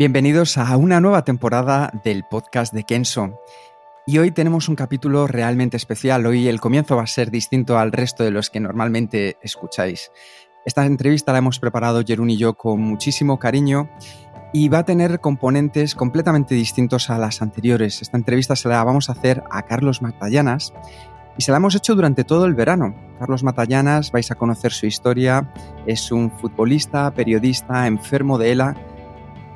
Bienvenidos a una nueva temporada del podcast de Kenso. Y hoy tenemos un capítulo realmente especial. Hoy el comienzo va a ser distinto al resto de los que normalmente escucháis. Esta entrevista la hemos preparado Jerún y yo con muchísimo cariño y va a tener componentes completamente distintos a las anteriores. Esta entrevista se la vamos a hacer a Carlos Matallanas y se la hemos hecho durante todo el verano. Carlos Matallanas, vais a conocer su historia, es un futbolista, periodista, enfermo de ELA,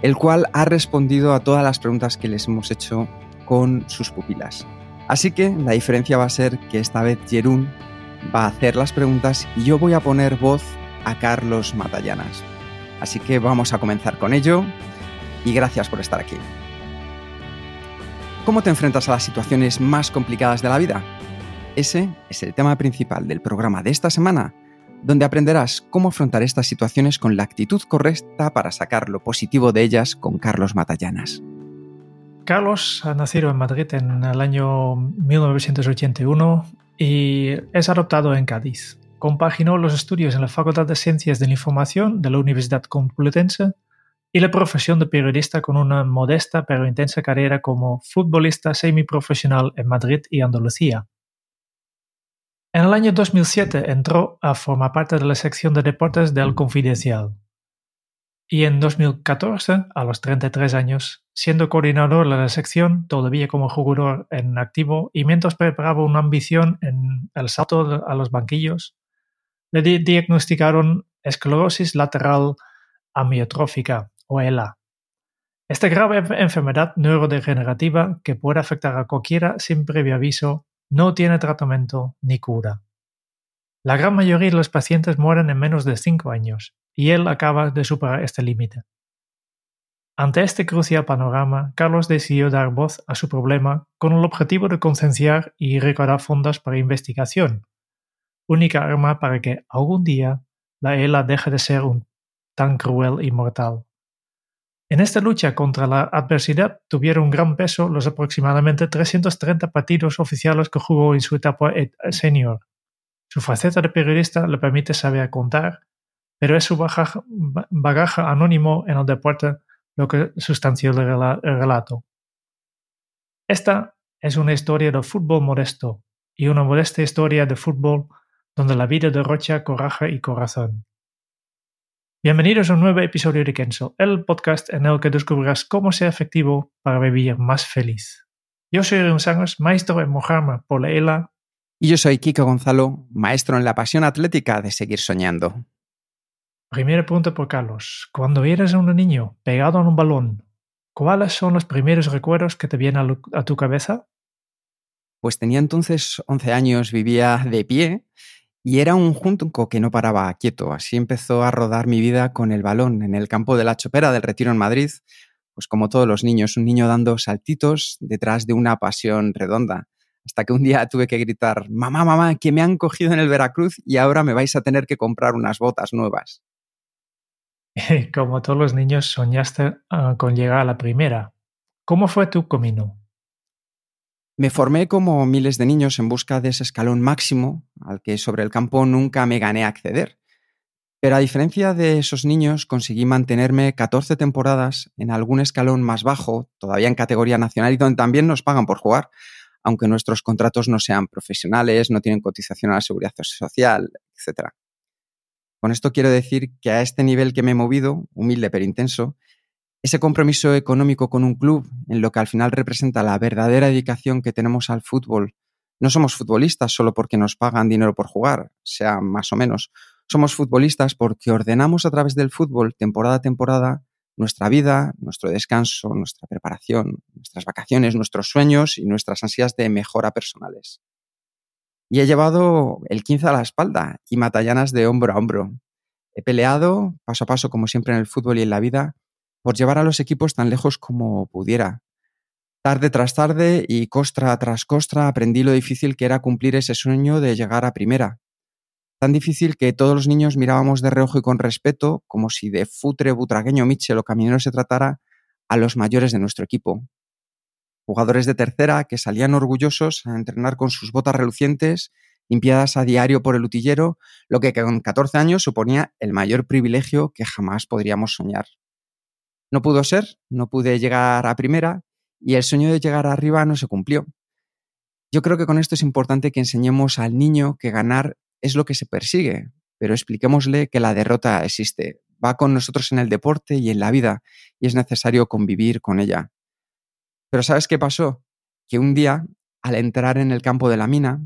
el cual ha respondido a todas las preguntas que les hemos hecho con sus pupilas. Así que la diferencia va a ser que esta vez Jerún va a hacer las preguntas y yo voy a poner voz a Carlos Matallanas. Así que vamos a comenzar con ello y gracias por estar aquí. ¿Cómo te enfrentas a las situaciones más complicadas de la vida? Ese es el tema principal del programa de esta semana, donde aprenderás cómo afrontar estas situaciones con la actitud correcta para sacar lo positivo de ellas con Carlos Matallanas. Carlos ha nacido en Madrid en el año 1981 y es adoptado en Cádiz. Compaginó los estudios en la Facultad de Ciencias de la Información de la Universidad Complutense y la profesión de periodista con una modesta pero intensa carrera como futbolista semiprofesional en Madrid y Andalucía. En el año 2007 entró a formar parte de la sección de deportes del Confidencial y en 2014, a los 33 años, siendo coordinador de la sección, todavía como jugador en activo y mientras preparaba una ambición en el salto a los banquillos, le diagnosticaron esclerosis lateral amiotrófica, o ELA. Esta grave enfermedad neurodegenerativa que puede afectar a cualquiera sin previo aviso no tiene tratamiento ni cura. La gran mayoría de los pacientes mueren en menos de 5 años y él acaba de superar este límite. Ante este crucial panorama, Carlos decidió dar voz a su problema con el objetivo de concienciar y recaudar fondos para investigación, única arma para que algún día la ELA deje de ser tan cruel y mortal. En esta lucha contra la adversidad tuvieron gran peso los aproximadamente 330 partidos oficiales que jugó en su etapa senior. Su faceta de periodista le permite saber contar, pero es su bagaje anónimo en el deporte lo que sustanció el relato. Esta es una historia de fútbol modesto y una modesta historia de fútbol donde la vida derrocha coraje y corazón. Bienvenidos a un nuevo episodio de Kenso, el podcast en el que descubrirás cómo ser efectivo para vivir más feliz. Yo soy Irán Sánchez, maestro en mojarme por la ELA. Y yo soy Kiko Gonzalo, maestro en la pasión atlética de seguir soñando. Primera pregunta por Carlos. Cuando eres un niño pegado a un balón, ¿cuáles son los primeros recuerdos que te vienen a tu cabeza? Pues tenía entonces 11 años, vivía de pie. Y era un junco que no paraba quieto. Así empezó a rodar mi vida con el balón en el campo de la Chopera del Retiro en Madrid. Pues como todos los niños, un niño dando saltitos detrás de una pasión redonda. Hasta que un día tuve que gritar, mamá, mamá, que me han cogido en el Veracruz y ahora me vais a tener que comprar unas botas nuevas. Como todos los niños, soñaste con llegar a la primera. ¿Cómo fue tu camino? Me formé como miles de niños en busca de ese escalón máximo al que sobre el campo nunca me gané a acceder. Pero a diferencia de esos niños, conseguí mantenerme 14 temporadas en algún escalón más bajo, todavía en categoría nacional y donde también nos pagan por jugar, aunque nuestros contratos no sean profesionales, no tienen cotización a la seguridad social, etc. Con esto quiero decir que a este nivel que me he movido, humilde pero intenso, ese compromiso económico con un club, en lo que al final representa la verdadera dedicación que tenemos al fútbol. No somos futbolistas solo porque nos pagan dinero por jugar, sea más o menos. Somos futbolistas porque ordenamos a través del fútbol, temporada a temporada, nuestra vida, nuestro descanso, nuestra preparación, nuestras vacaciones, nuestros sueños y nuestras ansias de mejora personales. y he llevado el 15 a la espalda y Matallanas de hombro a hombro. He peleado, paso a paso, como siempre en el fútbol y en la vida, por llevar a los equipos tan lejos como pudiera. Tarde tras tarde y costra tras costra aprendí lo difícil que era cumplir ese sueño de llegar a primera. Tan difícil que todos los niños mirábamos de reojo y con respeto, como si de Futre, Butragueño, Michel o Caminero se tratara, a los mayores de nuestro equipo. Jugadores de tercera que salían orgullosos a entrenar con sus botas relucientes, limpiadas a diario por el utillero, lo que con 14 años suponía el mayor privilegio que jamás podríamos soñar. No pudo ser, no pude llegar a primera y el sueño de llegar arriba no se cumplió. Yo creo que con esto es importante que enseñemos al niño que ganar es lo que se persigue, pero expliquémosle que la derrota existe, va con nosotros en el deporte y en la vida, y es necesario convivir con ella. Pero ¿sabes qué pasó? Que un día, al entrar en el campo de la mina,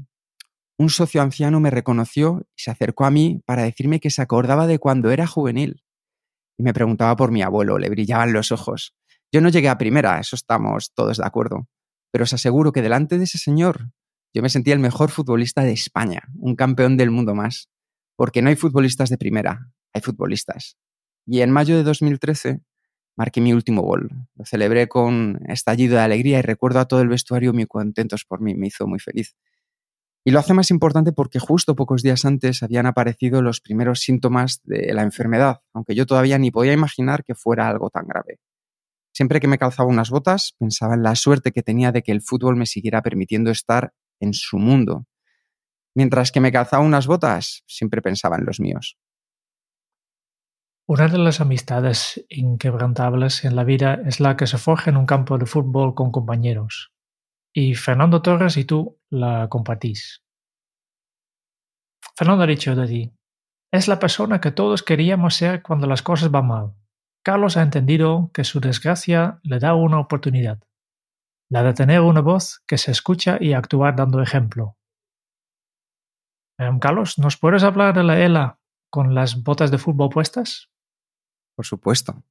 un socio anciano me reconoció y se acercó a mí para decirme que se acordaba de cuando era juvenil. Y me preguntaba por mi abuelo, le brillaban los ojos. Yo no llegué a primera, eso estamos todos de acuerdo, pero os aseguro que delante de ese señor yo me sentía el mejor futbolista de España, un campeón del mundo más. Porque no hay futbolistas de primera, hay futbolistas. Y en mayo de 2013 marqué mi último gol. Lo celebré con estallido de alegría y recuerdo a todo el vestuario muy contentos por mí, me hizo muy feliz. Y lo hace más importante porque justo pocos días antes habían aparecido los primeros síntomas de la enfermedad, aunque yo todavía ni podía imaginar que fuera algo tan grave. Siempre que me calzaba unas botas, pensaba en la suerte que tenía de que el fútbol me siguiera permitiendo estar en su mundo. Mientras que me calzaba unas botas, siempre pensaba en los míos. Una de las amistades inquebrantables en la vida es la que se forja en un campo de fútbol con compañeros. Y Fernando Torres y tú la compartís. Fernando ha dicho de ti: es la persona que todos queríamos ser cuando las cosas van mal. Carlos ha entendido que su desgracia le da una oportunidad. La de tener una voz que se escucha y actuar dando ejemplo. Carlos, ¿nos puedes hablar de la ELA con las botas de fútbol puestas? Por supuesto.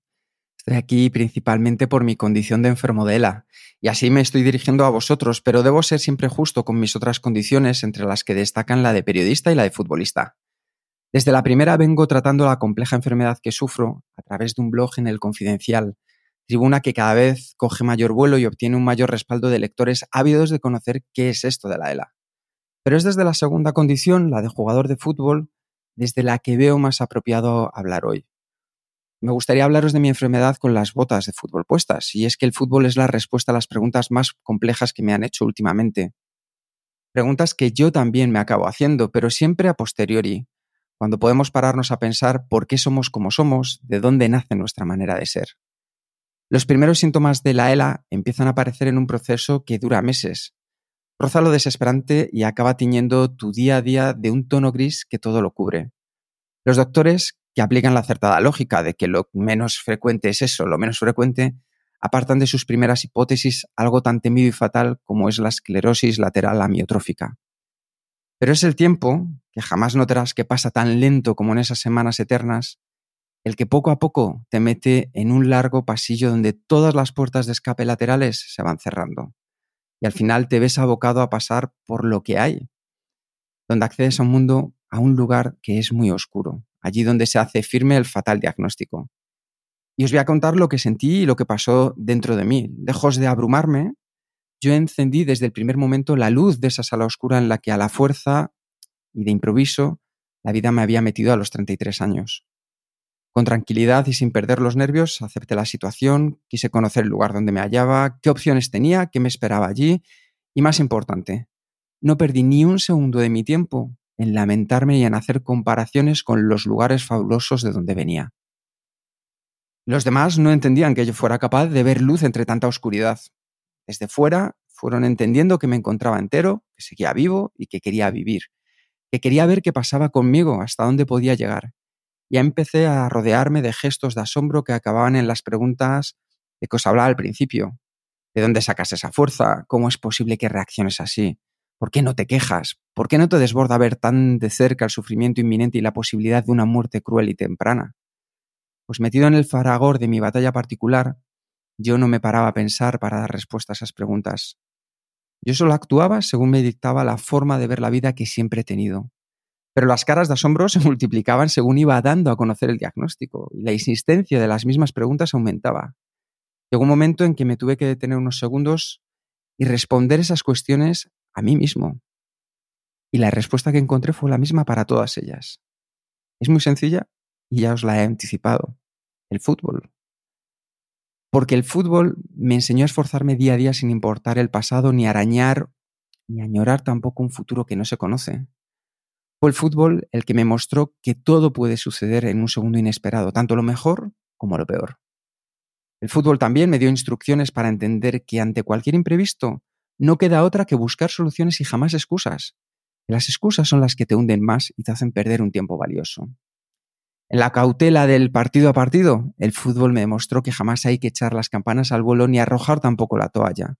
Estoy aquí principalmente por mi condición de enfermo de ELA, y así me estoy dirigiendo a vosotros, pero debo ser siempre justo con mis otras condiciones, entre las que destacan la de periodista y la de futbolista. Desde la primera vengo tratando la compleja enfermedad que sufro a través de un blog en El Confidencial, tribuna que cada vez coge mayor vuelo y obtiene un mayor respaldo de lectores ávidos de conocer qué es esto de la ELA. Pero es desde la segunda condición, la de jugador de fútbol, desde la que veo más apropiado hablar hoy. Me gustaría hablaros de mi enfermedad con las botas de fútbol puestas, y es que el fútbol es la respuesta a las preguntas más complejas que me han hecho últimamente. Preguntas que yo también me acabo haciendo, pero siempre a posteriori, cuando podemos pararnos a pensar por qué somos como somos, de dónde nace nuestra manera de ser. Los primeros síntomas de la ELA empiezan a aparecer en un proceso que dura meses. Roza lo desesperante y acaba tiñendo tu día a día de un tono gris que todo lo cubre. Los doctores, que aplican la acertada lógica de que lo menos frecuente es eso, lo menos frecuente, apartan de sus primeras hipótesis algo tan temido y fatal como es la esclerosis lateral amiotrófica. Pero es el tiempo, que jamás notarás que pasa tan lento como en esas semanas eternas, el que poco a poco te mete en un largo pasillo donde todas las puertas de escape laterales se van cerrando. Y al final te ves abocado a pasar por lo que hay, donde accedes a un mundo, a un lugar que es muy oscuro, allí donde se hace firme el fatal diagnóstico. Y os voy a contar lo que sentí y lo que pasó dentro de mí. Lejos de abrumarme, yo encendí desde el primer momento la luz de esa sala oscura en la que a la fuerza y de improviso la vida me había metido a los 33 años. Con tranquilidad y sin perder los nervios, acepté la situación, quise conocer el lugar donde me hallaba, qué opciones tenía, qué me esperaba allí y, más importante, no perdí ni un segundo de mi tiempo en lamentarme y en hacer comparaciones con los lugares fabulosos de donde venía. Los demás no entendían que yo fuera capaz de ver luz entre tanta oscuridad. Desde fuera fueron entendiendo que me encontraba entero, que seguía vivo y que quería vivir, que quería ver qué pasaba conmigo, hasta dónde podía llegar. Ya empecé a rodearme de gestos de asombro que acababan en las preguntas de que os hablaba al principio. ¿De dónde sacas esa fuerza? ¿Cómo es posible que reacciones así? ¿Por qué no te quejas? ¿Por qué no te desborda ver tan de cerca el sufrimiento inminente y la posibilidad de una muerte cruel y temprana? Pues metido en el faragor de mi batalla particular, yo no me paraba a pensar para dar respuesta a esas preguntas. Yo solo actuaba según me dictaba la forma de ver la vida que siempre he tenido. Pero las caras de asombro se multiplicaban según iba dando a conocer el diagnóstico y la insistencia de las mismas preguntas aumentaba. Llegó un momento en que me tuve que detener unos segundos y responder esas cuestiones a mí mismo. Y la respuesta que encontré fue la misma para todas ellas. Es muy sencilla y ya os la he anticipado. El fútbol. Porque el fútbol me enseñó a esforzarme día a día sin importar el pasado, ni arañar, ni añorar tampoco un futuro que no se conoce. Fue el fútbol el que me mostró que todo puede suceder en un segundo inesperado, tanto lo mejor como lo peor. El fútbol también me dio instrucciones para entender que ante cualquier imprevisto no queda otra que buscar soluciones y jamás excusas. Las excusas son las que te hunden más y te hacen perder un tiempo valioso. En la cautela del partido a partido, el fútbol me demostró que jamás hay que echar las campanas al vuelo ni arrojar tampoco la toalla,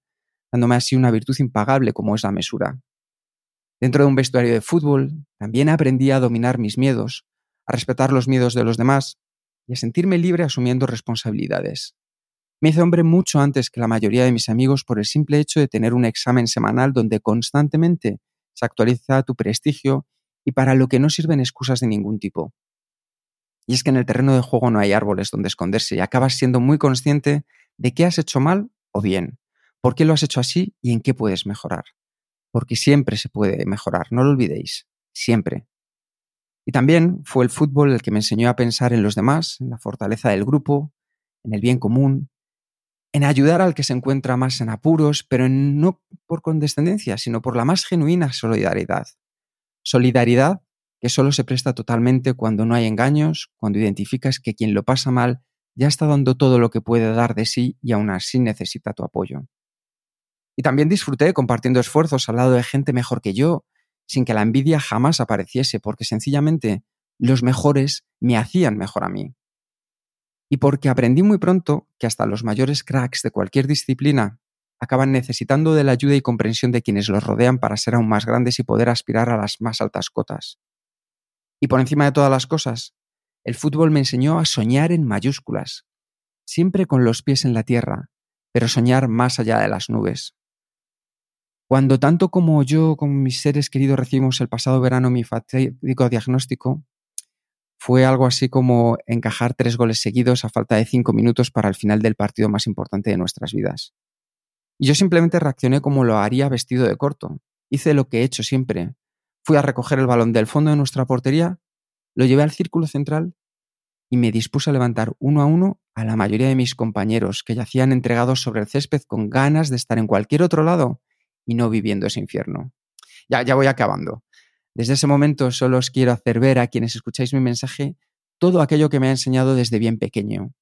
dándome así una virtud impagable como es la mesura. Dentro de un vestuario de fútbol, también aprendí a dominar mis miedos, a respetar los miedos de los demás y a sentirme libre asumiendo responsabilidades. Me hice hombre mucho antes que la mayoría de mis amigos por el simple hecho de tener un examen semanal donde constantemente se actualiza tu prestigio y para lo que no sirven excusas de ningún tipo. Y es que en el terreno de juego no hay árboles donde esconderse y acabas siendo muy consciente de qué has hecho mal o bien, por qué lo has hecho así y en qué puedes mejorar. Porque siempre se puede mejorar, no lo olvidéis, siempre. Y también fue el fútbol el que me enseñó a pensar en los demás, en la fortaleza del grupo, en el bien común, en ayudar al que se encuentra más en apuros, pero no por condescendencia, sino por la más genuina solidaridad. Solidaridad que solo se presta totalmente cuando no hay engaños, cuando identificas que quien lo pasa mal ya está dando todo lo que puede dar de sí y aún así necesita tu apoyo. Y también disfruté compartiendo esfuerzos al lado de gente mejor que yo, sin que la envidia jamás apareciese, porque sencillamente los mejores me hacían mejor a mí. Y porque aprendí muy pronto que hasta los mayores cracks de cualquier disciplina acaban necesitando de la ayuda y comprensión de quienes los rodean para ser aún más grandes y poder aspirar a las más altas cotas. Y por encima de todas las cosas, el fútbol me enseñó a soñar en mayúsculas, siempre con los pies en la tierra, pero soñar más allá de las nubes. Cuando tanto como yo, con mis seres queridos, recibimos el pasado verano mi fatídico diagnóstico, fue algo así como encajar 3 goles seguidos a falta de 5 minutos para el final del partido más importante de nuestras vidas. Y yo simplemente reaccioné como lo haría vestido de corto. Hice lo que he hecho siempre. Fui a recoger el balón del fondo de nuestra portería, lo llevé al círculo central y me dispuse a levantar 1 a 1 a la mayoría de mis compañeros que yacían entregados sobre el césped con ganas de estar en cualquier otro lado y no viviendo ese infierno. Ya voy acabando. Desde ese momento solo os quiero hacer ver a quienes escucháis mi mensaje todo aquello que me ha enseñado desde bien pequeño.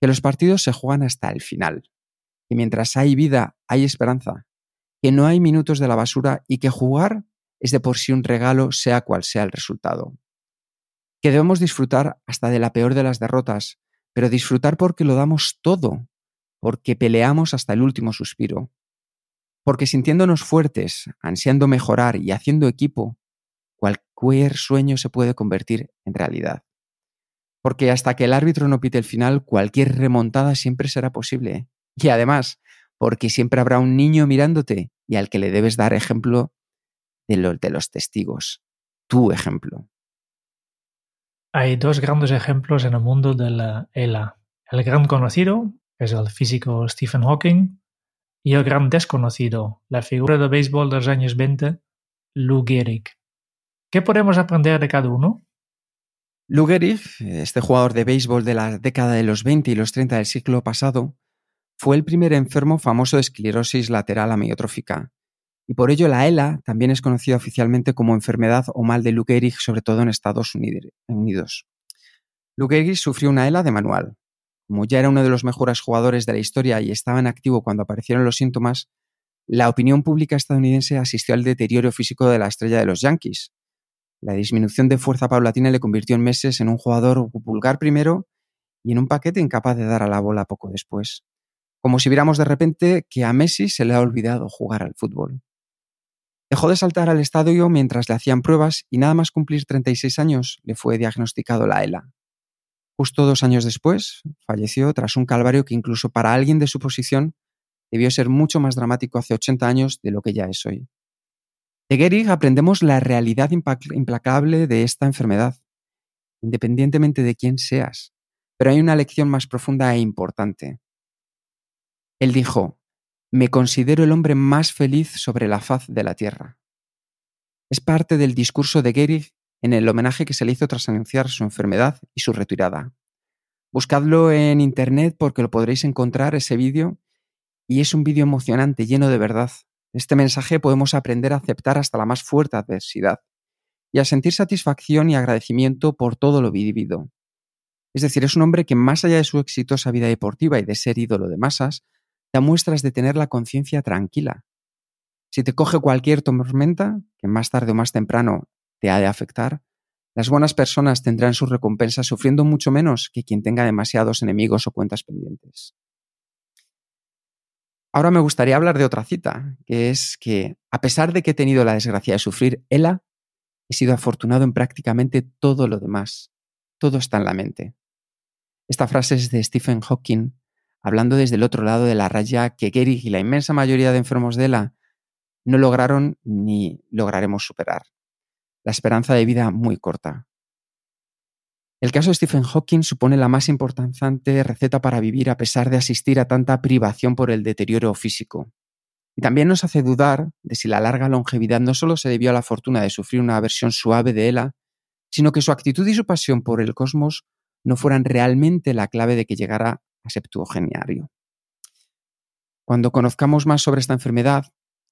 Que los partidos se juegan hasta el final. Que mientras hay vida, hay esperanza. Que no hay minutos de la basura y que jugar es de por sí un regalo, sea cual sea el resultado. Que debemos disfrutar hasta de la peor de las derrotas, pero disfrutar porque lo damos todo, porque peleamos hasta el último suspiro. Porque sintiéndonos fuertes, ansiando mejorar y haciendo equipo, cualquier sueño se puede convertir en realidad. Porque hasta que el árbitro no pite el final, cualquier remontada siempre será posible. Y además, porque siempre habrá un niño mirándote y al que le debes dar ejemplo de los testigos, tu ejemplo. Hay 2 grandes ejemplos en el mundo de la ELA. El gran conocido, que es el físico Stephen Hawking, y el gran desconocido, la figura de béisbol de los años 20, Lou Gehrig. ¿Qué podemos aprender de cada uno? Lou Gehrig, este jugador de béisbol de la década de los 20 y los 30 del siglo pasado, fue el primer enfermo famoso de esclerosis lateral amiotrófica. Y por ello la ELA también es conocida oficialmente como enfermedad o mal de Lou Gehrig, sobre todo en Estados Unidos. Lou Gehrig sufrió una ELA de manual. Como ya era uno de los mejores jugadores de la historia y estaba en activo cuando aparecieron los síntomas, la opinión pública estadounidense asistió al deterioro físico de la estrella de los Yankees. La disminución de fuerza paulatina le convirtió en meses en un jugador vulgar primero y en un paquete incapaz de dar a la bola poco después. Como si viéramos de repente que a Messi se le ha olvidado jugar al fútbol. Dejó de saltar al estadio mientras le hacían pruebas y nada más cumplir 36 años le fue diagnosticado la ELA. Justo 2 años después falleció tras un calvario que incluso para alguien de su posición debió ser mucho más dramático hace 80 años de lo que ya es hoy. De Gehrig aprendemos la realidad implacable de esta enfermedad, independientemente de quién seas, pero hay una lección más profunda e importante. Él dijo: me considero el hombre más feliz sobre la faz de la tierra. Es parte del discurso de Gehrig en el homenaje que se le hizo tras anunciar su enfermedad y su retirada. Buscadlo en internet porque lo podréis encontrar, ese vídeo, y es un vídeo emocionante, lleno de verdad. De este mensaje podemos aprender a aceptar hasta la más fuerte adversidad y a sentir satisfacción y agradecimiento por todo lo vivido. Es decir, es un hombre que, más allá de su exitosa vida deportiva y de ser ídolo de masas, da muestras de tener la conciencia tranquila. Si te coge cualquier tormenta, que más tarde o más temprano te ha de afectar, las buenas personas tendrán sus recompensas sufriendo mucho menos que quien tenga demasiados enemigos o cuentas pendientes. Ahora me gustaría hablar de otra cita, que es que, a pesar de que he tenido la desgracia de sufrir ELA, he sido afortunado en prácticamente todo lo demás. Todo está en la mente. Esta frase es de Stephen Hawking, hablando desde el otro lado de la raya que Gehrig y la inmensa mayoría de enfermos de ELA no lograron ni lograremos superar. La esperanza de vida muy corta. El caso de Stephen Hawking supone la más importante receta para vivir a pesar de asistir a tanta privación por el deterioro físico. Y también nos hace dudar de si la larga longevidad no solo se debió a la fortuna de sufrir una versión suave de ELA, sino que su actitud y su pasión por el cosmos no fueran realmente la clave de que llegara a septuagenario. Cuando conozcamos más sobre esta enfermedad,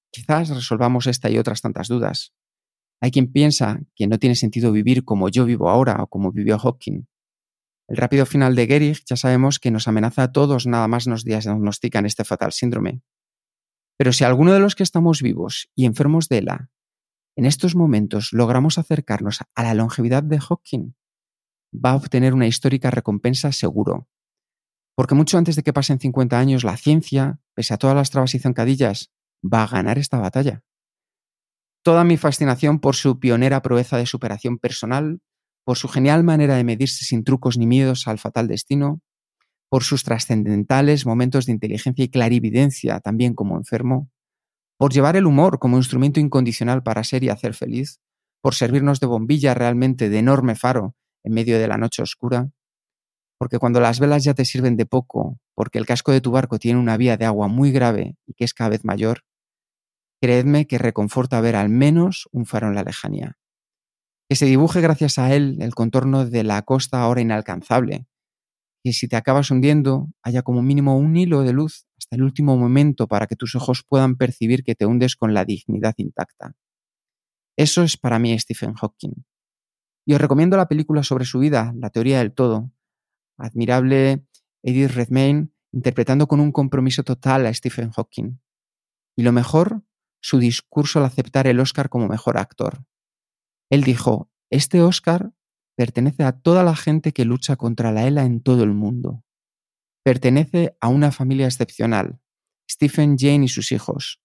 quizás resolvamos esta y otras tantas dudas. Hay quien piensa que no tiene sentido vivir como yo vivo ahora o como vivió Hawking. El rápido final de Gehrig ya sabemos que nos amenaza a todos, nada más nos diagnostican este fatal síndrome. Pero si alguno de los que estamos vivos y enfermos de ELA en estos momentos logramos acercarnos a la longevidad de Hawking, va a obtener una histórica recompensa seguro. Porque mucho antes de que pasen 50 años, la ciencia, pese a todas las trabas y zancadillas, va a ganar esta batalla. Toda mi fascinación por su pionera proeza de superación personal, por su genial manera de medirse sin trucos ni miedos al fatal destino, por sus trascendentales momentos de inteligencia y clarividencia también como enfermo, por llevar el humor como instrumento incondicional para ser y hacer feliz, por servirnos de bombilla realmente de enorme faro en medio de la noche oscura, porque cuando las velas ya te sirven de poco, porque el casco de tu barco tiene una vía de agua muy grave y que es cada vez mayor, creedme que reconforta ver al menos un faro en la lejanía. Que se dibuje gracias a él el contorno de la costa ahora inalcanzable. Que si te acabas hundiendo, haya como mínimo un hilo de luz hasta el último momento para que tus ojos puedan percibir que te hundes con la dignidad intacta. Eso es para mí Stephen Hawking. Y os recomiendo la película sobre su vida, La teoría del todo. Admirable Edith Redmayne interpretando con un compromiso total a Stephen Hawking. Y lo mejor, su discurso al aceptar el Oscar como mejor actor. Él dijo: este Oscar pertenece a toda la gente que lucha contra la ELA en todo el mundo. Pertenece a una familia excepcional, Stephen, Jane y sus hijos.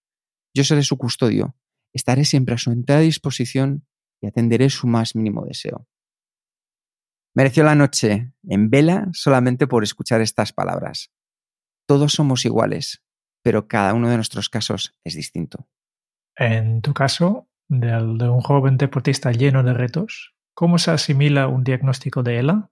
Yo seré su custodio, estaré siempre a su entera disposición y atenderé su más mínimo deseo. Mereció la noche en vela solamente por escuchar estas palabras. Todos somos iguales, pero cada uno de nuestros casos es distinto. En tu caso, del de un joven deportista lleno de retos, ¿cómo se asimila un diagnóstico de ELA?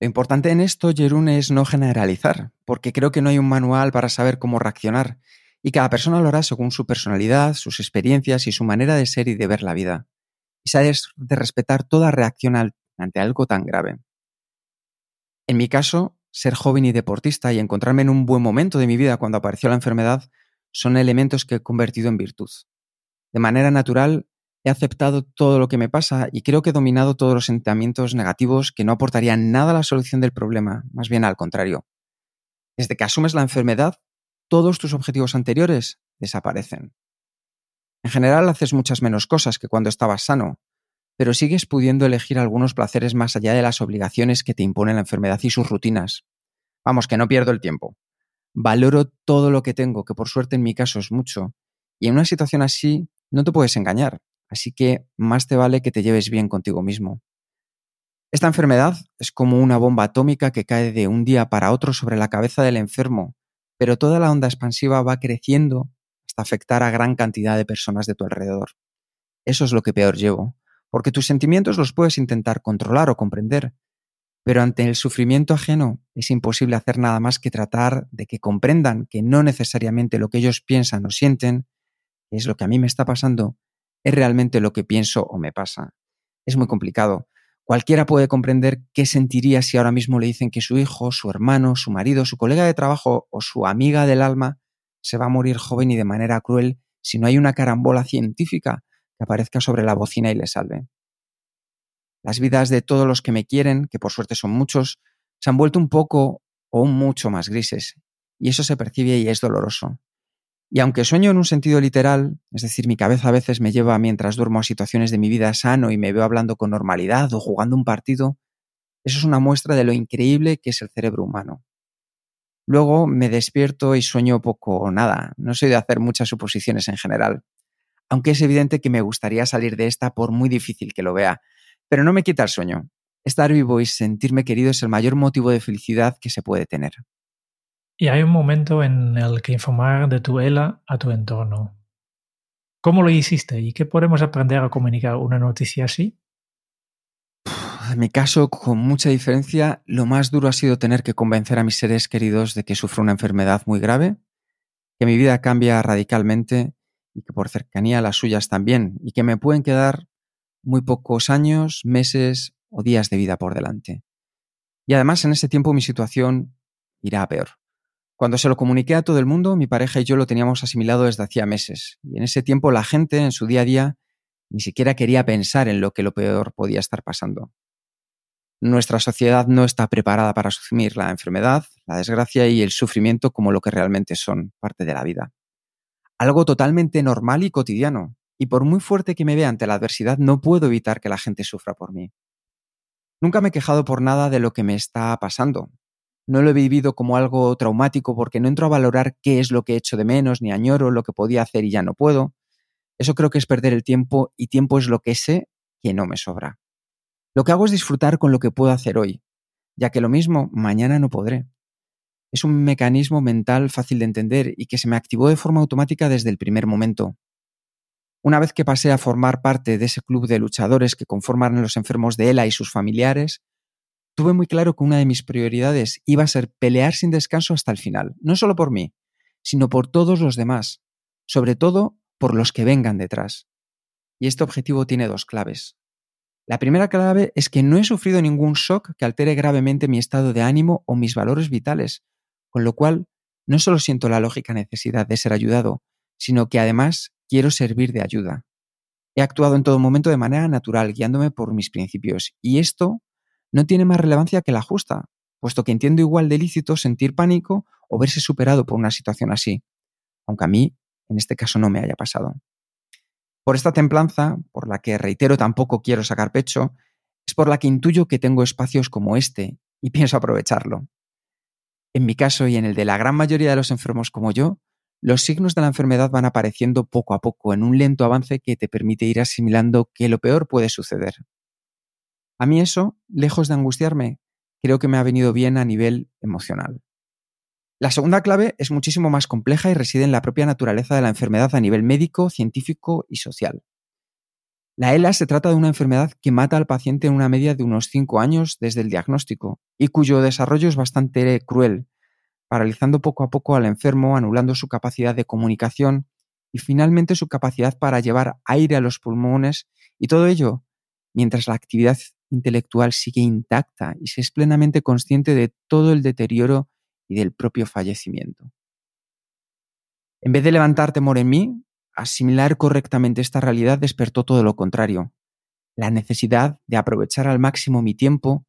Lo importante en esto, Jerún, es no generalizar, porque creo que no hay un manual para saber cómo reaccionar, y cada persona lo hará según su personalidad, sus experiencias y su manera de ser y de ver la vida. Y se ha de respetar toda reacción ante algo tan grave. En mi caso, ser joven y deportista y encontrarme en un buen momento de mi vida cuando apareció la enfermedad son elementos que he convertido en virtud. De manera natural, he aceptado todo lo que me pasa y creo que he dominado todos los sentimientos negativos que no aportarían nada a la solución del problema, más bien al contrario. Desde que asumes la enfermedad, todos tus objetivos anteriores desaparecen. En general, haces muchas menos cosas que cuando estabas sano, pero sigues pudiendo elegir algunos placeres más allá de las obligaciones que te impone la enfermedad y sus rutinas. Vamos, que no pierdo el tiempo. Valoro todo lo que tengo, que por suerte en mi caso es mucho, y en una situación así no te puedes engañar, así que más te vale que te lleves bien contigo mismo. Esta enfermedad es como una bomba atómica que cae de un día para otro sobre la cabeza del enfermo, pero toda la onda expansiva va creciendo hasta afectar a gran cantidad de personas de tu alrededor. Eso es lo que peor llevo, porque tus sentimientos los puedes intentar controlar o comprender, pero ante el sufrimiento ajeno es imposible hacer nada más que tratar de que comprendan que no necesariamente lo que ellos piensan o sienten, que es lo que a mí me está pasando, es realmente lo que pienso o me pasa. Es muy complicado. Cualquiera puede comprender qué sentiría si ahora mismo le dicen que su hijo, su hermano, su marido, su colega de trabajo o su amiga del alma se va a morir joven y de manera cruel si no hay una carambola científica que aparezca sobre la bocina y le salve. Las vidas de todos los que me quieren, que por suerte son muchos, se han vuelto un poco o un mucho más grises, y eso se percibe y es doloroso. Y aunque sueño en un sentido literal, es decir, mi cabeza a veces me lleva mientras duermo a situaciones de mi vida sano y me veo hablando con normalidad o jugando un partido, eso es una muestra de lo increíble que es el cerebro humano. Luego me despierto y sueño poco o nada, no soy de hacer muchas suposiciones en general, aunque es evidente que me gustaría salir de esta por muy difícil que lo vea. Pero no me quita el sueño. Estar vivo y sentirme querido es el mayor motivo de felicidad que se puede tener. Y hay un momento en el que informar de tu ELA a tu entorno. ¿Cómo lo hiciste y qué podemos aprender a comunicar una noticia así? En mi caso, con mucha diferencia, lo más duro ha sido tener que convencer a mis seres queridos de que sufro una enfermedad muy grave, que mi vida cambia radicalmente y que por cercanía las suyas también, y que me pueden quedar muy pocos años, meses o días de vida por delante. Y además en ese tiempo mi situación irá a peor. Cuando se lo comuniqué a todo el mundo, mi pareja y yo lo teníamos asimilado desde hacía meses. Y en ese tiempo la gente, en su día a día, ni siquiera quería pensar en lo que lo peor podía estar pasando. Nuestra sociedad no está preparada para asumir la enfermedad, la desgracia y el sufrimiento como lo que realmente son, parte de la vida. Algo totalmente normal y cotidiano. Y por muy fuerte que me vea ante la adversidad, no puedo evitar que la gente sufra por mí. Nunca me he quejado por nada de lo que me está pasando. No lo he vivido como algo traumático porque no entro a valorar qué es lo que echo de menos, ni añoro lo que podía hacer y ya no puedo. Eso creo que es perder el tiempo, y tiempo es lo que sé que no me sobra. Lo que hago es disfrutar con lo que puedo hacer hoy, ya que lo mismo mañana no podré. Es un mecanismo mental fácil de entender y que se me activó de forma automática desde el primer momento. Una vez que pasé a formar parte de ese club de luchadores que conforman los enfermos de ELA y sus familiares, tuve muy claro que una de mis prioridades iba a ser pelear sin descanso hasta el final, no solo por mí, sino por todos los demás, sobre todo por los que vengan detrás. Y este objetivo tiene dos claves. La primera clave es que no he sufrido ningún shock que altere gravemente mi estado de ánimo o mis valores vitales, con lo cual no solo siento la lógica necesidad de ser ayudado, sino que además quiero servir de ayuda. He actuado en todo momento de manera natural, guiándome por mis principios, y esto no tiene más relevancia que la justa, puesto que entiendo igual de lícito sentir pánico o verse superado por una situación así, aunque a mí, en este caso, no me haya pasado. Por esta templanza, por la que reitero tampoco quiero sacar pecho, es por la que intuyo que tengo espacios como este y pienso aprovecharlo. En mi caso y en el de la gran mayoría de los enfermos como yo, los signos de la enfermedad van apareciendo poco a poco en un lento avance que te permite ir asimilando que lo peor puede suceder. A mí eso, lejos de angustiarme, creo que me ha venido bien a nivel emocional. La segunda clave es muchísimo más compleja y reside en la propia naturaleza de la enfermedad a nivel médico, científico y social. La ELA se trata de una enfermedad que mata al paciente en una media de unos 5 años desde el diagnóstico y cuyo desarrollo es bastante cruel, paralizando poco a poco al enfermo, anulando su capacidad de comunicación y finalmente su capacidad para llevar aire a los pulmones, y todo ello mientras la actividad intelectual sigue intacta y se es plenamente consciente de todo el deterioro y del propio fallecimiento. En vez de levantar temor en mí, asimilar correctamente esta realidad despertó todo lo contrario, la necesidad de aprovechar al máximo mi tiempo,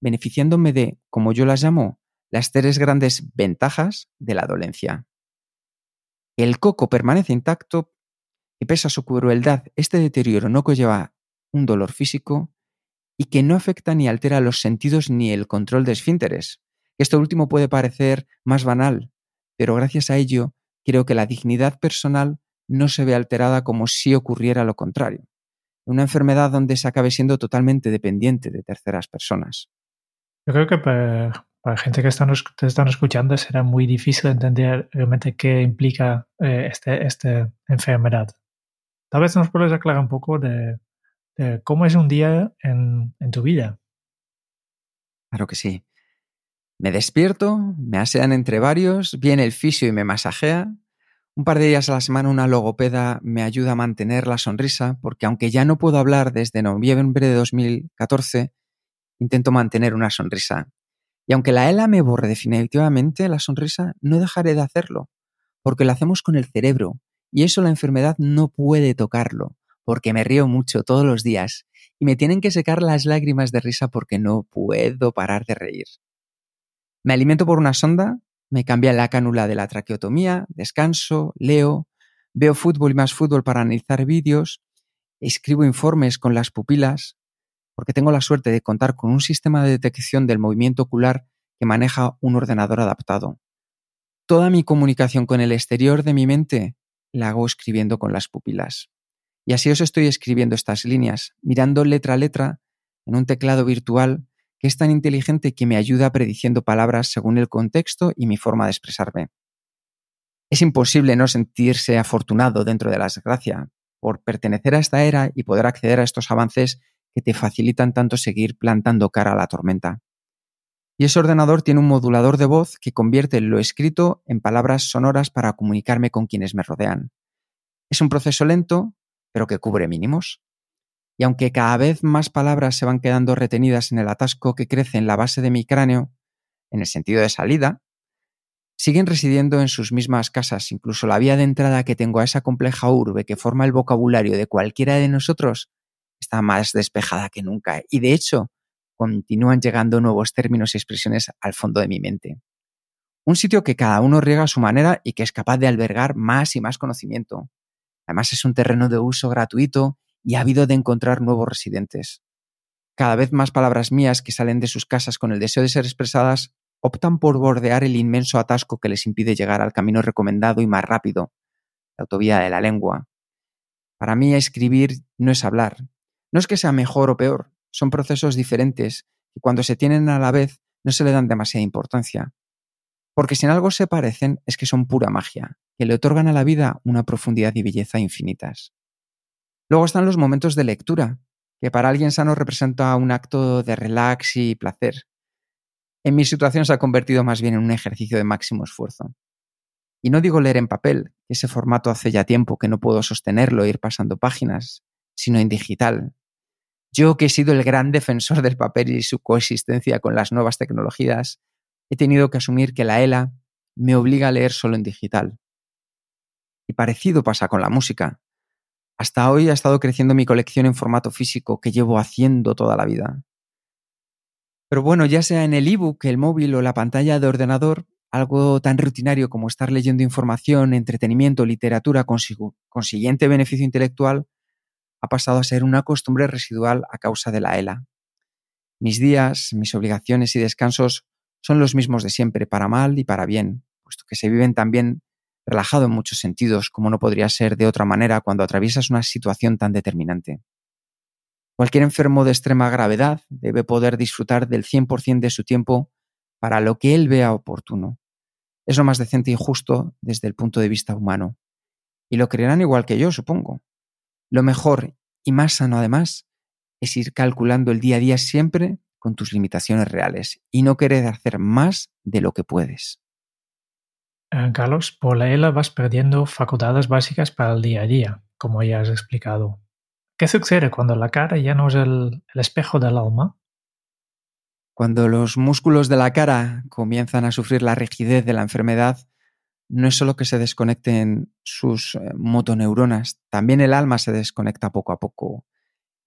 beneficiándome de, como yo las llamo, las 3 grandes ventajas de la dolencia. El coco permanece intacto y pese a su crueldad, este deterioro no conlleva un dolor físico y que no afecta ni altera los sentidos ni el control de esfínteres. Esto último puede parecer más banal, pero gracias a ello creo que la dignidad personal no se ve alterada como si ocurriera lo contrario. Una enfermedad donde se acabe siendo totalmente dependiente de terceras personas. Yo creo que Para la gente que te están escuchando será muy difícil entender realmente qué implica esta enfermedad. Tal vez nos puedes aclarar un poco de cómo es un día en tu vida. Claro que sí. Me despierto, me asean entre varios, viene el fisio y me masajea. Un par de días a la semana una logopeda me ayuda a mantener la sonrisa porque aunque ya no puedo hablar desde noviembre de 2014, intento mantener una sonrisa. Y aunque la ELA me borre definitivamente la sonrisa, no dejaré de hacerlo porque lo hacemos con el cerebro y eso la enfermedad no puede tocarlo porque me río mucho todos los días y me tienen que secar las lágrimas de risa porque no puedo parar de reír. Me alimento por una sonda, me cambian la cánula de la traqueotomía, descanso, leo, veo fútbol y más fútbol para analizar vídeos, escribo informes con las pupilas, porque tengo la suerte de contar con un sistema de detección del movimiento ocular que maneja un ordenador adaptado. Toda mi comunicación con el exterior de mi mente la hago escribiendo con las pupilas. Y así os estoy escribiendo estas líneas, mirando letra a letra en un teclado virtual que es tan inteligente que me ayuda prediciendo palabras según el contexto y mi forma de expresarme. Es imposible no sentirse afortunado dentro de la desgracia por pertenecer a esta era y poder acceder a estos avances que te facilitan tanto seguir plantando cara a la tormenta. Y ese ordenador tiene un modulador de voz que convierte lo escrito en palabras sonoras para comunicarme con quienes me rodean. Es un proceso lento, pero que cubre mínimos. Y aunque cada vez más palabras se van quedando retenidas en el atasco que crece en la base de mi cráneo, en el sentido de salida, siguen residiendo en sus mismas casas. Incluso la vía de entrada que tengo a esa compleja urbe que forma el vocabulario de cualquiera de nosotros está más despejada que nunca. Y de hecho, continúan llegando nuevos términos y expresiones al fondo de mi mente. Un sitio que cada uno riega a su manera y que es capaz de albergar más y más conocimiento. Además, es un terreno de uso gratuito y ha habido de encontrar nuevos residentes. Cada vez más palabras mías que salen de sus casas con el deseo de ser expresadas optan por bordear el inmenso atasco que les impide llegar al camino recomendado y más rápido, la autovía de la lengua. Para mí escribir no es hablar. No es que sea mejor o peor, son procesos diferentes y cuando se tienen a la vez no se le dan demasiada importancia. Porque si en algo se parecen es que son pura magia, que le otorgan a la vida una profundidad y belleza infinitas. Luego están los momentos de lectura, que para alguien sano representa un acto de relax y placer. En mi situación se ha convertido más bien en un ejercicio de máximo esfuerzo. Y no digo leer en papel, ese formato hace ya tiempo que no puedo sostenerlo e ir pasando páginas, sino en digital. Yo, que he sido el gran defensor del papel y su coexistencia con las nuevas tecnologías, he tenido que asumir que la ELA me obliga a leer solo en digital. Y parecido pasa con la música. Hasta hoy ha estado creciendo mi colección en formato físico que llevo haciendo toda la vida. Pero bueno, ya sea en el ebook, el móvil o la pantalla de ordenador, algo tan rutinario como estar leyendo información, entretenimiento, literatura con consiguiente beneficio intelectual, ha pasado a ser una costumbre residual a causa de la ELA. Mis días, mis obligaciones y descansos son los mismos de siempre, para mal y para bien, puesto que se viven también relajado en muchos sentidos, como no podría ser de otra manera cuando atraviesas una situación tan determinante. Cualquier enfermo de extrema gravedad debe poder disfrutar del 100% de su tiempo para lo que él vea oportuno. Es lo más decente y justo desde el punto de vista humano. Y lo creerán igual que yo, supongo. Lo mejor y más sano, además, es ir calculando el día a día siempre con tus limitaciones reales y no querer hacer más de lo que puedes. Carlos, por la ELA vas perdiendo facultades básicas para el día a día, como ya has explicado. ¿Qué sucede cuando la cara ya no es el espejo del alma? Cuando los músculos de la cara comienzan a sufrir la rigidez de la enfermedad, no es solo que se desconecten sus motoneuronas, también el alma se desconecta poco a poco.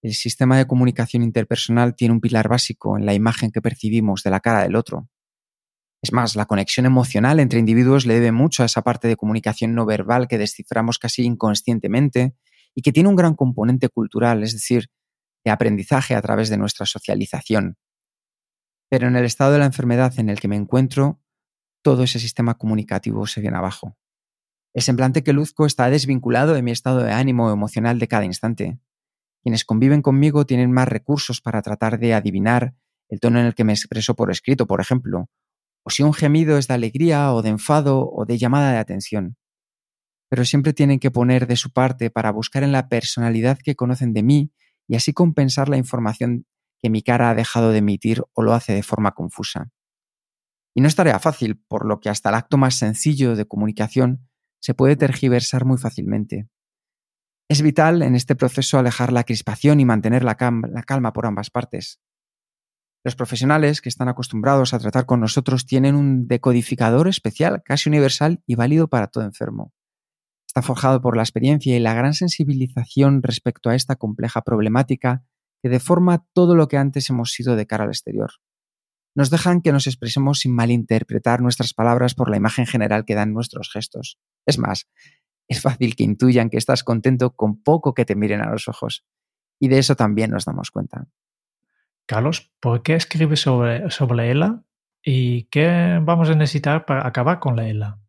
El sistema de comunicación interpersonal tiene un pilar básico en la imagen que percibimos de la cara del otro. Es más, la conexión emocional entre individuos le debe mucho a esa parte de comunicación no verbal que desciframos casi inconscientemente y que tiene un gran componente cultural, es decir, de aprendizaje a través de nuestra socialización. Pero en el estado de la enfermedad en el que me encuentro, todo ese sistema comunicativo se viene abajo. El semblante que luzco está desvinculado de mi estado de ánimo emocional de cada instante. Quienes conviven conmigo tienen más recursos para tratar de adivinar el tono en el que me expreso por escrito, por ejemplo, o si un gemido es de alegría o de enfado o de llamada de atención. Pero siempre tienen que poner de su parte para buscar en la personalidad que conocen de mí y así compensar la información que mi cara ha dejado de emitir o lo hace de forma confusa. Y no es tarea fácil, por lo que hasta el acto más sencillo de comunicación se puede tergiversar muy fácilmente. Es vital en este proceso alejar la crispación y mantener la calma por ambas partes. Los profesionales que están acostumbrados a tratar con nosotros tienen un decodificador especial, casi universal y válido para todo enfermo. Está forjado por la experiencia y la gran sensibilización respecto a esta compleja problemática que deforma todo lo que antes hemos sido de cara al exterior. Nos dejan que nos expresemos sin malinterpretar nuestras palabras por la imagen general que dan nuestros gestos. Es más, es fácil que intuyan que estás contento con poco que te miren a los ojos. Y de eso también nos damos cuenta. Carlos, ¿por qué escribes sobre ELA? ¿Y qué vamos a necesitar para acabar con la ELA?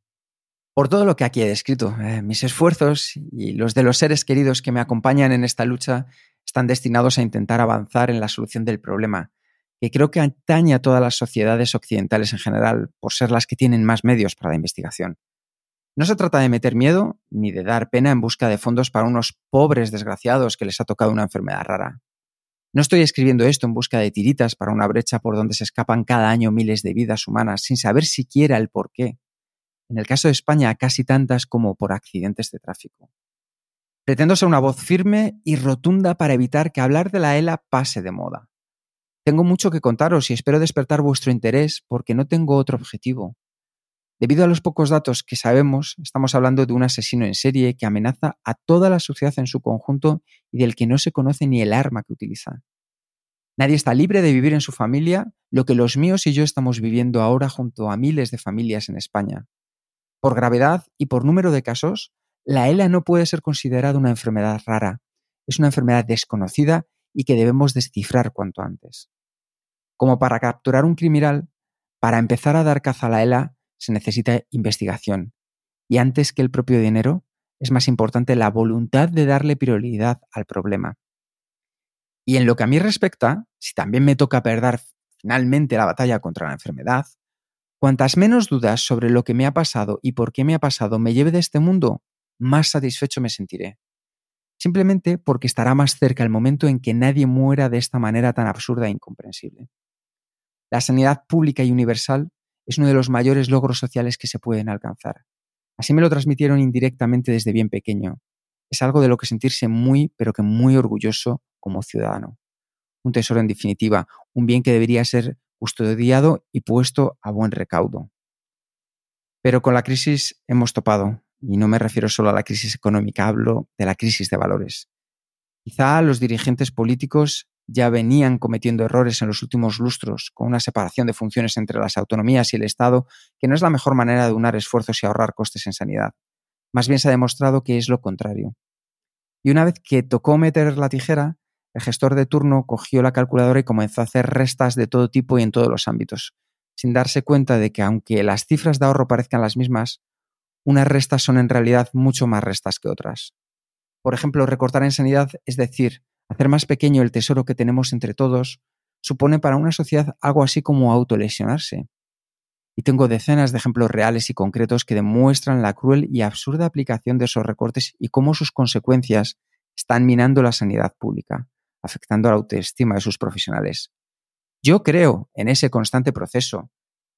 Por todo lo que aquí he descrito, mis esfuerzos y los de los seres queridos que me acompañan en esta lucha están destinados a intentar avanzar en la solución del problema, que creo que atañe a todas las sociedades occidentales en general, por ser las que tienen más medios para la investigación. No se trata de meter miedo ni de dar pena en busca de fondos para unos pobres desgraciados que les ha tocado una enfermedad rara. No estoy escribiendo esto en busca de tiritas para una brecha por donde se escapan cada año miles de vidas humanas sin saber siquiera el porqué. En el caso de España, casi tantas como por accidentes de tráfico. Pretendo ser una voz firme y rotunda para evitar que hablar de la ELA pase de moda. Tengo mucho que contaros y espero despertar vuestro interés porque no tengo otro objetivo. Debido a los pocos datos que sabemos, estamos hablando de un asesino en serie que amenaza a toda la sociedad en su conjunto y del que no se conoce ni el arma que utiliza. Nadie está libre de vivir en su familia lo que los míos y yo estamos viviendo ahora junto a miles de familias en España. Por gravedad y por número de casos, la ELA no puede ser considerada una enfermedad rara. Es una enfermedad desconocida y que debemos descifrar cuanto antes. Como para capturar un criminal, para empezar a dar caza a la ELA se necesita investigación. Y antes que el propio dinero, es más importante la voluntad de darle prioridad al problema. Y en lo que a mí respecta, si también me toca perder finalmente la batalla contra la enfermedad, cuantas menos dudas sobre lo que me ha pasado y por qué me ha pasado me lleve de este mundo, más satisfecho me sentiré. Simplemente porque estará más cerca el momento en que nadie muera de esta manera tan absurda e incomprensible. La sanidad pública y universal es uno de los mayores logros sociales que se pueden alcanzar. Así me lo transmitieron indirectamente desde bien pequeño. Es algo de lo que sentirse muy, pero que muy orgulloso como ciudadano. Un tesoro en definitiva, un bien que debería ser custodiado y puesto a buen recaudo. Pero con la crisis hemos topado, y no me refiero solo a la crisis económica, hablo de la crisis de valores. Quizá los dirigentes políticos ya venían cometiendo errores en los últimos lustros, con una separación de funciones entre las autonomías y el Estado, que no es la mejor manera de unar esfuerzos y ahorrar costes en sanidad. Más bien se ha demostrado que es lo contrario. Y una vez que tocó meter la tijera, el gestor de turno cogió la calculadora y comenzó a hacer restas de todo tipo y en todos los ámbitos, sin darse cuenta de que, aunque las cifras de ahorro parezcan las mismas, unas restas son en realidad mucho más restas que otras. Por ejemplo, recortar en sanidad, es decir, hacer más pequeño el tesoro que tenemos entre todos, supone para una sociedad algo así como autolesionarse. Y tengo decenas de ejemplos reales y concretos que demuestran la cruel y absurda aplicación de esos recortes y cómo sus consecuencias están minando la sanidad pública, afectando a la autoestima de sus profesionales. Yo creo en ese constante proceso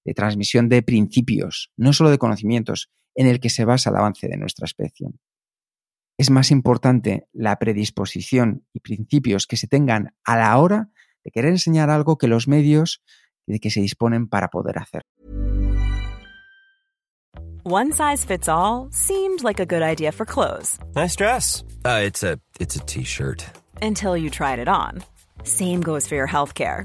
de transmisión de principios, no solo de conocimientos, en el que se basa el avance de nuestra especie. Es más importante la predisposición y principios que se tengan a la hora de querer enseñar algo que los medios de que se disponen para poder hacer. One size fits all seemed like a good idea for clothes. Nice dress. It's a t-shirt. Until you tried it on. Same goes for your healthcare.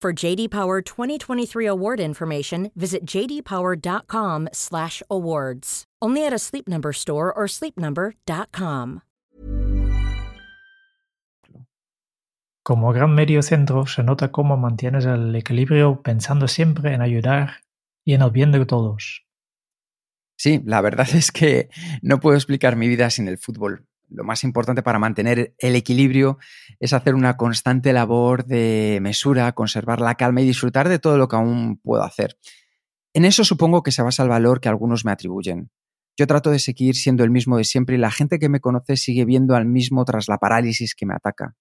For J.D. Power 2023 award information, visit jdpower.com/awards. Only at a Sleep Number store or sleepnumber.com. Como gran medio centro, se nota cómo mantienes el equilibrio pensando siempre en ayudar y en el bien de todos. Sí, la verdad es que no puedo explicar mi vida sin el fútbol. Lo más importante para mantener el equilibrio es hacer una constante labor de mesura, conservar la calma y disfrutar de todo lo que aún puedo hacer. En eso supongo que se basa el valor que algunos me atribuyen. Yo trato de seguir siendo el mismo de siempre y la gente que me conoce sigue viendo al mismo tras la parálisis que me ataca.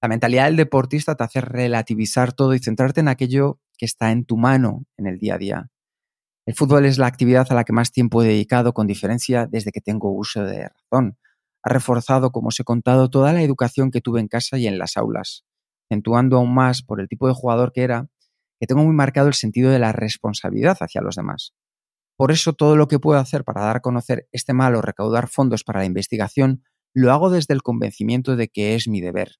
La mentalidad del deportista te hace relativizar todo y centrarte en aquello que está en tu mano en el día a día. El fútbol es la actividad a la que más tiempo he dedicado, con diferencia, desde que tengo uso de razón. Ha reforzado, como os he contado, toda la educación que tuve en casa y en las aulas, acentuando aún más, por el tipo de jugador que era, que tengo muy marcado el sentido de la responsabilidad hacia los demás. Por eso, todo lo que puedo hacer para dar a conocer este mal o recaudar fondos para la investigación, lo hago desde el convencimiento de que es mi deber.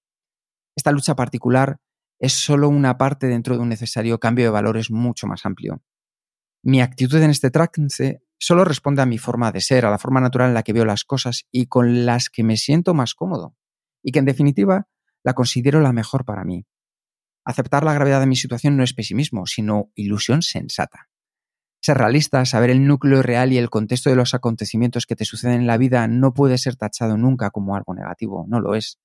Esta lucha particular es solo una parte dentro de un necesario cambio de valores mucho más amplio. Mi actitud en este trance solo responde a mi forma de ser, a la forma natural en la que veo las cosas y con las que me siento más cómodo, y que en definitiva la considero la mejor para mí. Aceptar la gravedad de mi situación no es pesimismo, sino ilusión sensata. Ser realista, saber el núcleo real y el contexto de los acontecimientos que te suceden en la vida no puede ser tachado nunca como algo negativo, no lo es.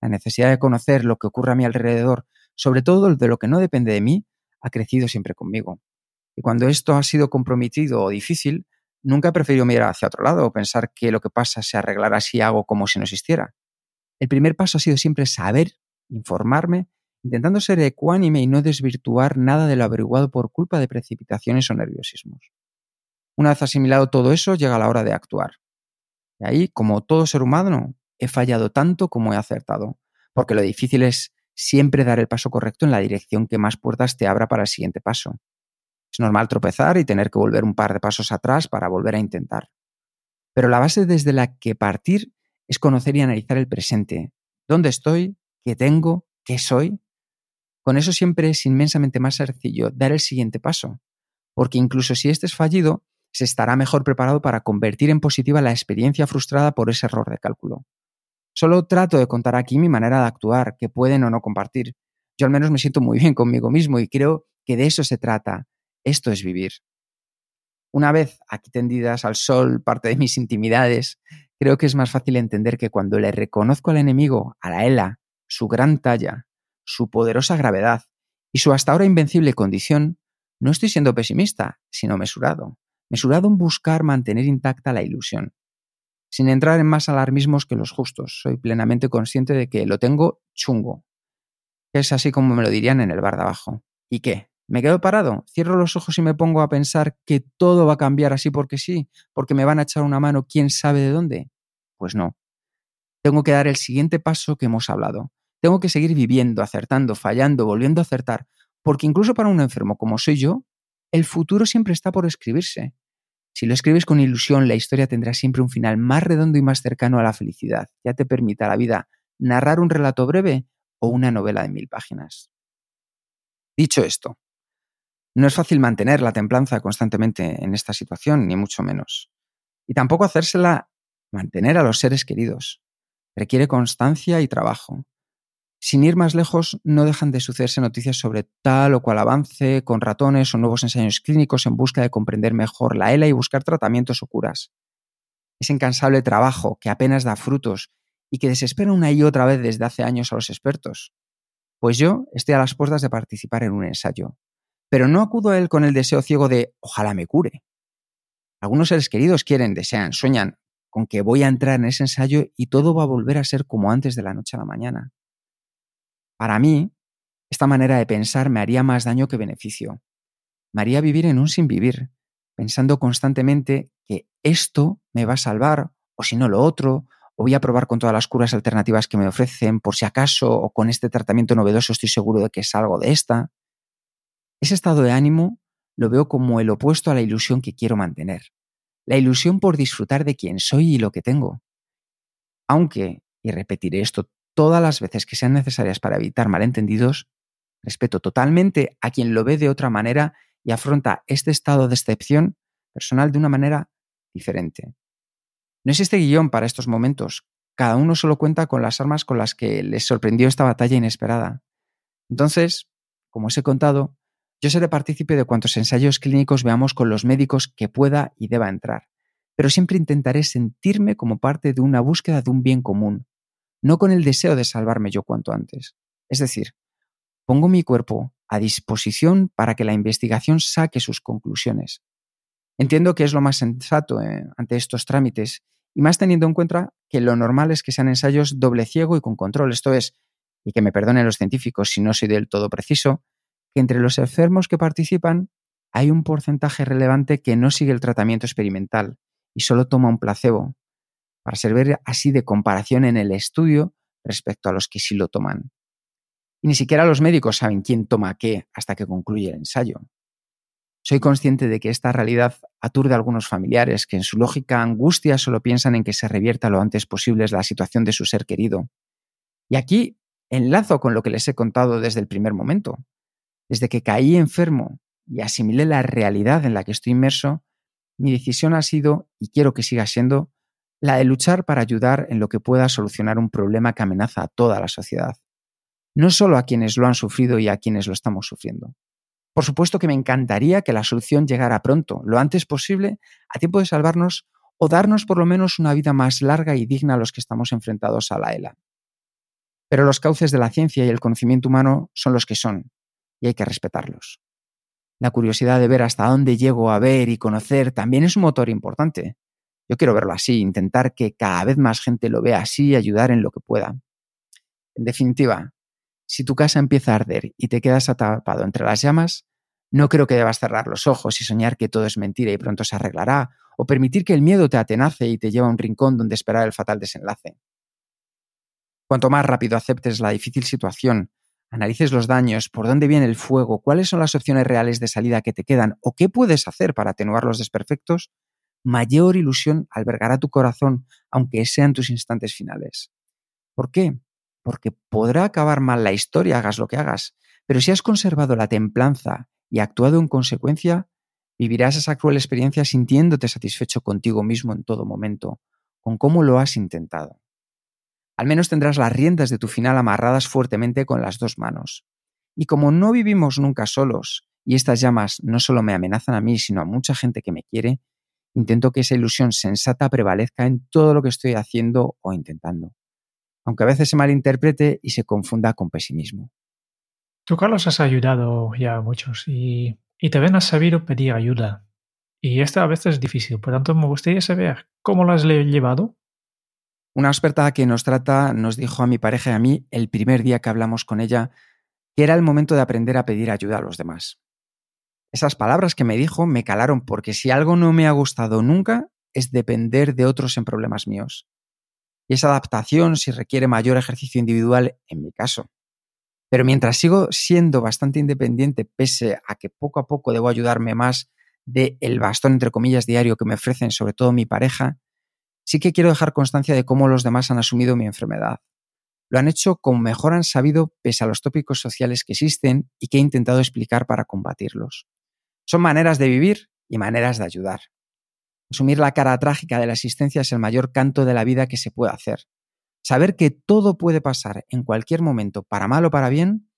La necesidad de conocer lo que ocurre a mi alrededor, sobre todo de lo que no depende de mí, ha crecido siempre conmigo. Y cuando esto ha sido comprometido o difícil, nunca he preferido mirar hacia otro lado o pensar que lo que pasa se arreglará si hago como si no existiera. El primer paso ha sido siempre saber, informarme, intentando ser ecuánime y no desvirtuar nada de lo averiguado por culpa de precipitaciones o nerviosismos. Una vez asimilado todo eso, llega la hora de actuar. Y ahí, como todo ser humano, he fallado tanto como he acertado, porque lo difícil es siempre dar el paso correcto en la dirección que más puertas te abra para el siguiente paso. Es normal tropezar y tener que volver un par de pasos atrás para volver a intentar. Pero la base desde la que partir es conocer y analizar el presente. ¿Dónde estoy? ¿Qué tengo? ¿Qué soy? Con eso siempre es inmensamente más sencillo dar el siguiente paso, porque incluso si este es fallido, se estará mejor preparado para convertir en positiva la experiencia frustrada por ese error de cálculo. Solo trato de contar aquí mi manera de actuar, que pueden o no compartir. Yo al menos me siento muy bien conmigo mismo y creo que de eso se trata. Esto es vivir. Una vez aquí tendidas al sol parte de mis intimidades, creo que es más fácil entender que cuando le reconozco al enemigo, a la ELA, su gran talla, su poderosa gravedad y su hasta ahora invencible condición, no estoy siendo pesimista, sino mesurado. Mesurado en buscar mantener intacta la ilusión. Sin entrar en más alarmismos que los justos, soy plenamente consciente de que lo tengo chungo. Es así como me lo dirían en el bar de abajo. ¿Y qué? ¿Me quedo parado? ¿Cierro los ojos y me pongo a pensar que todo va a cambiar así porque sí? ¿Porque me van a echar una mano quién sabe de dónde? Pues no. Tengo que dar el siguiente paso que hemos hablado. Tengo que seguir viviendo, acertando, fallando, volviendo a acertar. Porque incluso para un enfermo como soy yo, el futuro siempre está por escribirse. Si lo escribes con ilusión, la historia tendrá siempre un final más redondo y más cercano a la felicidad. Ya te permita la vida narrar un relato breve o una novela de 1000 páginas. Dicho esto, no es fácil mantener la templanza constantemente en esta situación, ni mucho menos. Y tampoco hacérsela mantener a los seres queridos. Requiere constancia y trabajo. Sin ir más lejos, no dejan de sucederse noticias sobre tal o cual avance con ratones o nuevos ensayos clínicos en busca de comprender mejor la ELA y buscar tratamientos o curas. Ese incansable trabajo que apenas da frutos y que desespera una y otra vez desde hace años a los expertos. Pues yo estoy a las puertas de participar en un ensayo, pero no acudo a él con el deseo ciego de «ojalá me cure». Algunos seres queridos quieren, desean, sueñan con que voy a entrar en ese ensayo y todo va a volver a ser como antes de la noche a la mañana. Para mí, esta manera de pensar me haría más daño que beneficio. Me haría vivir en un sin vivir, pensando constantemente que esto me va a salvar, o si no lo otro, o voy a probar con todas las curas alternativas que me ofrecen por si acaso, o con este tratamiento novedoso estoy seguro de que salgo de esta. Ese estado de ánimo lo veo como el opuesto a la ilusión que quiero mantener, la ilusión por disfrutar de quién soy y lo que tengo. Aunque, y repetiré esto todas las veces que sean necesarias para evitar malentendidos, respeto totalmente a quien lo ve de otra manera y afronta este estado de excepción personal de una manera diferente. No existe guión para estos momentos. Cada uno solo cuenta con las armas con las que les sorprendió esta batalla inesperada. Entonces, como os he contado, yo seré partícipe de cuantos ensayos clínicos veamos con los médicos que pueda y deba entrar, pero siempre intentaré sentirme como parte de una búsqueda de un bien común, no con el deseo de salvarme yo cuanto antes. Es decir, pongo mi cuerpo a disposición para que la investigación saque sus conclusiones. Entiendo que es lo más sensato ante estos trámites, y más teniendo en cuenta que lo normal es que sean ensayos doble ciego y con control, esto es, y que me perdonen los científicos si no soy del todo preciso, que entre los enfermos que participan hay un porcentaje relevante que no sigue el tratamiento experimental y solo toma un placebo, para servir así de comparación en el estudio respecto a los que sí lo toman. Y ni siquiera los médicos saben quién toma qué hasta que concluye el ensayo. Soy consciente de que esta realidad aturde a algunos familiares que en su lógica angustia solo piensan en que se revierta lo antes posible la situación de su ser querido. Y aquí enlazo con lo que les he contado desde el primer momento. Desde que caí enfermo y asimilé la realidad en la que estoy inmerso, mi decisión ha sido, y quiero que siga siendo, la de luchar para ayudar en lo que pueda a solucionar un problema que amenaza a toda la sociedad. No solo a quienes lo han sufrido y a quienes lo estamos sufriendo. Por supuesto que me encantaría que la solución llegara pronto, lo antes posible, a tiempo de salvarnos o darnos por lo menos una vida más larga y digna a los que estamos enfrentados a la ELA. Pero los cauces de la ciencia y el conocimiento humano son los que son, y hay que respetarlos. La curiosidad de ver hasta dónde llego a ver y conocer también es un motor importante. Yo quiero verlo así, intentar que cada vez más gente lo vea así y ayudar en lo que pueda. En definitiva, si tu casa empieza a arder y te quedas atrapado entre las llamas, no creo que debas cerrar los ojos y soñar que todo es mentira y pronto se arreglará, o permitir que el miedo te atenace y te lleve a un rincón donde esperar el fatal desenlace. Cuanto más rápido aceptes la difícil situación, analices los daños, por dónde viene el fuego, cuáles son las opciones reales de salida que te quedan o qué puedes hacer para atenuar los desperfectos, mayor ilusión albergará tu corazón, aunque sean tus instantes finales. ¿Por qué? Porque podrá acabar mal la historia, hagas lo que hagas, pero si has conservado la templanza y actuado en consecuencia, vivirás esa cruel experiencia sintiéndote satisfecho contigo mismo en todo momento, con cómo lo has intentado. Al menos tendrás las riendas de tu final amarradas fuertemente con las dos manos. Y como no vivimos nunca solos, y estas llamas no solo me amenazan a mí, sino a mucha gente que me quiere, intento que esa ilusión sensata prevalezca en todo lo que estoy haciendo o intentando, aunque a veces se malinterprete y se confunda con pesimismo. Tú, Carlos, has ayudado ya a muchos y también has sabido pedir ayuda. Y esto a veces es difícil, por tanto me gustaría saber cómo lo has llevado. Una experta que nos trata nos dijo a mi pareja y a mí el primer día que hablamos con ella que era el momento de aprender a pedir ayuda a los demás. Esas palabras que me dijo me calaron porque si algo no me ha gustado nunca es depender de otros en problemas míos. Y esa adaptación sí requiere mayor ejercicio individual en mi caso. Pero mientras sigo siendo bastante independiente, pese a que poco a poco debo ayudarme más del bastón, entre comillas, diario que me ofrecen, sobre todo mi pareja, sí que quiero dejar constancia de cómo los demás han asumido mi enfermedad. Lo han hecho como mejor han sabido pese a los tópicos sociales que existen y que he intentado explicar para combatirlos. Son maneras de vivir y maneras de ayudar. Asumir la cara trágica de la existencia es el mayor canto de la vida que se puede hacer. Saber que todo puede pasar en cualquier momento, para mal o para bien,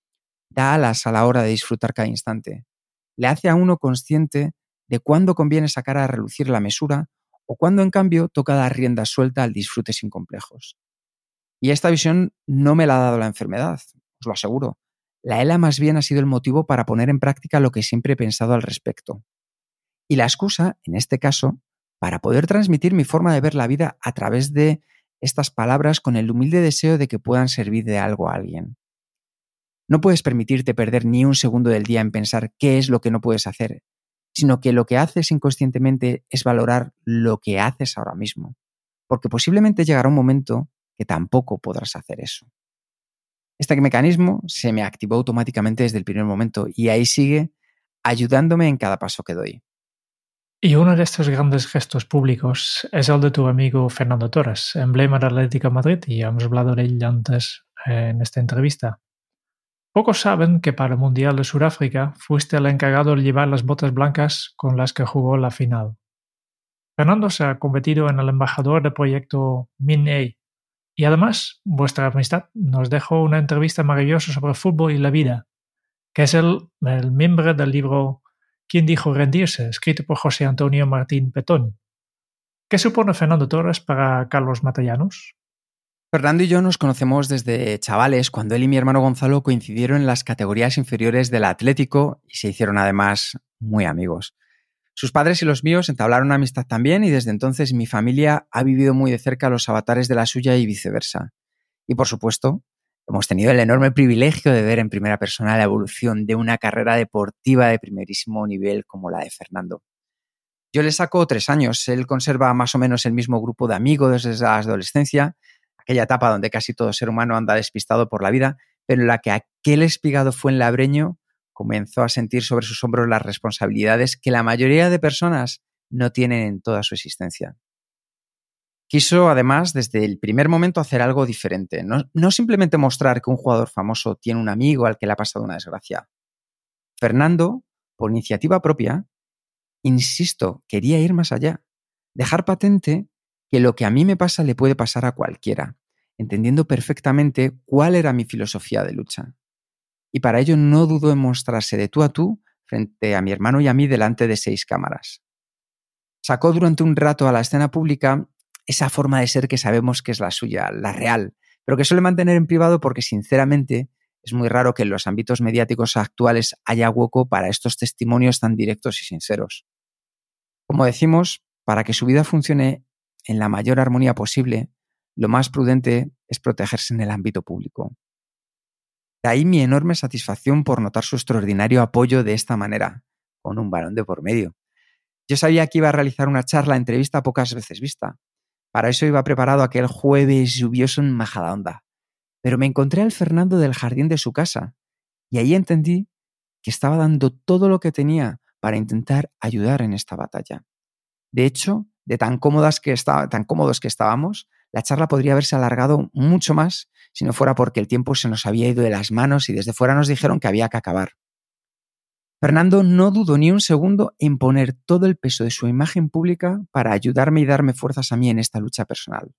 da alas a la hora de disfrutar cada instante. Le hace a uno consciente de cuándo conviene sacar a relucir la mesura o cuándo, en cambio, toca dar rienda suelta al disfrute sin complejos. Y esta visión no me la ha dado la enfermedad, os lo aseguro. La ELA más bien ha sido el motivo para poner en práctica lo que siempre he pensado al respecto. Y la excusa, en este caso, para poder transmitir mi forma de ver la vida a través de estas palabras con el humilde deseo de que puedan servir de algo a alguien. No puedes permitirte perder ni un segundo del día en pensar qué es lo que no puedes hacer, sino que lo que haces inconscientemente es valorar lo que haces ahora mismo, porque posiblemente llegará un momento que tampoco podrás hacer eso. Este mecanismo se me activó automáticamente desde el primer momento y ahí sigue ayudándome en cada paso que doy. Y uno de estos grandes gestos públicos es el de tu amigo Fernando Torres, emblema del Atlético de Madrid, y hemos hablado de él antes en esta entrevista. Pocos saben que para el Mundial de Sudáfrica fuiste el encargado de llevar las botas blancas con las que jugó la final. Fernando se ha convertido en el embajador del proyecto MinE y además vuestra amistad nos dejó una entrevista maravillosa sobre el fútbol y la vida, que es el miembro del libro ¿Quién dijo rendirse?, escrito por José Antonio Martín Petón. ¿Qué supone Fernando Torres para Carlos Matallanos? Fernando y yo nos conocemos desde chavales, cuando él y mi hermano Gonzalo coincidieron en las categorías inferiores del Atlético y se hicieron además muy amigos. Sus padres y los míos entablaron una amistad también y desde entonces mi familia ha vivido muy de cerca los avatares de la suya y viceversa. Y por supuesto, hemos tenido el enorme privilegio de ver en primera persona la evolución de una carrera deportiva de primerísimo nivel como la de Fernando. Yo le saco 3 años, él conserva más o menos el mismo grupo de amigos desde la adolescencia, aquella etapa donde casi todo ser humano anda despistado por la vida, pero en la que aquel espigado fuenlabreño comenzó a sentir sobre sus hombros las responsabilidades que la mayoría de personas no tienen en toda su existencia. Quiso, además, desde el primer momento hacer algo diferente. No simplemente mostrar que un jugador famoso tiene un amigo al que le ha pasado una desgracia. Fernando, por iniciativa propia, insisto, quería ir más allá. Dejar patente que lo que a mí me pasa le puede pasar a cualquiera, entendiendo perfectamente cuál era mi filosofía de lucha. Y para ello no dudó en mostrarse de tú a tú frente a mi hermano y a mí delante de 6 cámaras. Sacó durante un rato a la escena pública esa forma de ser que sabemos que es la suya, la real, pero que suele mantener en privado porque, sinceramente, es muy raro que en los ámbitos mediáticos actuales haya hueco para estos testimonios tan directos y sinceros. Como decimos, para que su vida funcione en la mayor armonía posible, lo más prudente es protegerse en el ámbito público. De ahí mi enorme satisfacción por notar su extraordinario apoyo de esta manera, con un varón de por medio. Yo sabía que iba a realizar una charla-entrevista pocas veces vista. Para eso iba preparado aquel jueves lluvioso en Majadahonda. Pero me encontré al Fernando del jardín de su casa y ahí entendí que estaba dando todo lo que tenía para intentar ayudar en esta batalla. De hecho, de tan cómodos que estábamos, la charla podría haberse alargado mucho más si no fuera porque el tiempo se nos había ido de las manos y desde fuera nos dijeron que había que acabar. Fernando no dudó ni un segundo en poner todo el peso de su imagen pública para ayudarme y darme fuerzas a mí en esta lucha personal.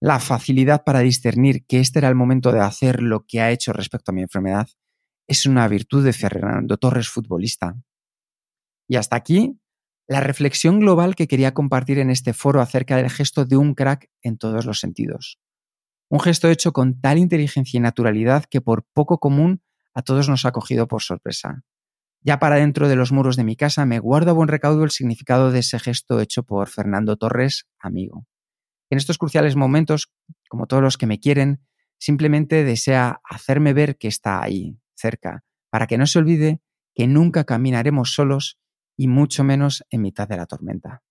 La facilidad para discernir que este era el momento de hacer lo que ha hecho respecto a mi enfermedad es una virtud de Fernando Torres, futbolista. Y hasta aquí, la reflexión global que quería compartir en este foro acerca del gesto de un crack en todos los sentidos. Un gesto hecho con tal inteligencia y naturalidad que por poco común a todos nos ha cogido por sorpresa. Ya para dentro de los muros de mi casa me guardo a buen recaudo el significado de ese gesto hecho por Fernando Torres, amigo. En estos cruciales momentos, como todos los que me quieren, simplemente desea hacerme ver que está ahí, cerca, para que no se olvide que nunca caminaremos solos y mucho menos en mitad de la tormenta.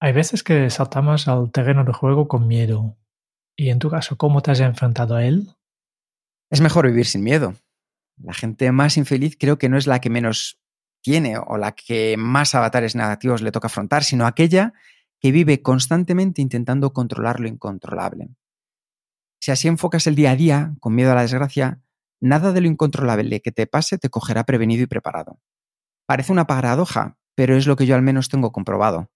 Hay veces que saltamos al terreno de juego con miedo. Y en tu caso, ¿cómo te has enfrentado a él? Es mejor vivir sin miedo. La gente más infeliz creo que no es la que menos tiene o la que más avatares negativos le toca afrontar, sino aquella que vive constantemente intentando controlar lo incontrolable. Si así enfocas el día a día, con miedo a la desgracia, nada de lo incontrolable que te pase te cogerá prevenido y preparado. Parece una paradoja, pero es lo que yo al menos tengo comprobado.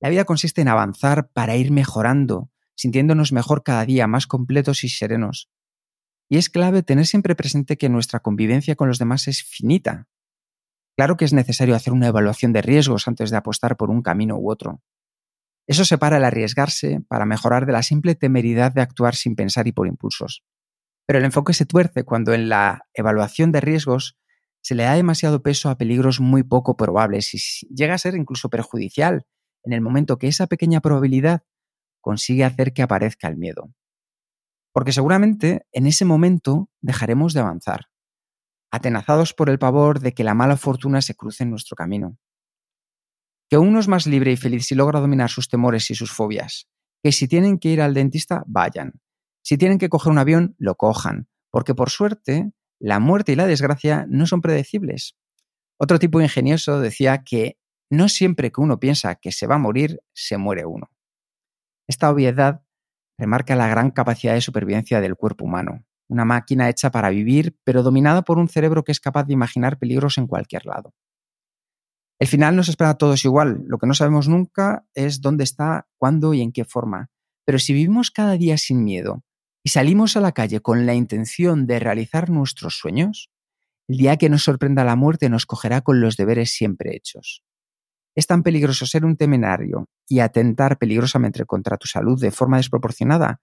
La vida consiste en avanzar para ir mejorando, sintiéndonos mejor cada día, más completos y serenos. Y es clave tener siempre presente que nuestra convivencia con los demás es finita. Claro que es necesario hacer una evaluación de riesgos antes de apostar por un camino u otro. Eso separa el arriesgarse para mejorar de la simple temeridad de actuar sin pensar y por impulsos. Pero el enfoque se tuerce cuando en la evaluación de riesgos se le da demasiado peso a peligros muy poco probables y llega a ser incluso perjudicial en el momento que esa pequeña probabilidad consigue hacer que aparezca el miedo. Porque seguramente en ese momento dejaremos de avanzar, atenazados por el pavor de que la mala fortuna se cruce en nuestro camino. Que uno es más libre y feliz si logra dominar sus temores y sus fobias, que si tienen que ir al dentista, vayan. Si tienen que coger un avión, lo cojan. Porque por suerte, la muerte y la desgracia no son predecibles. Otro tipo ingenioso decía que no siempre que uno piensa que se va a morir, se muere uno. Esta obviedad remarca la gran capacidad de supervivencia del cuerpo humano. Una máquina hecha para vivir, pero dominada por un cerebro que es capaz de imaginar peligros en cualquier lado. El final nos espera a todos igual. Lo que no sabemos nunca es dónde está, cuándo y en qué forma. Pero si vivimos cada día sin miedo y salimos a la calle con la intención de realizar nuestros sueños, el día que nos sorprenda la muerte nos cogerá con los deberes siempre hechos. Es tan peligroso ser un temerario y atentar peligrosamente contra tu salud de forma desproporcionada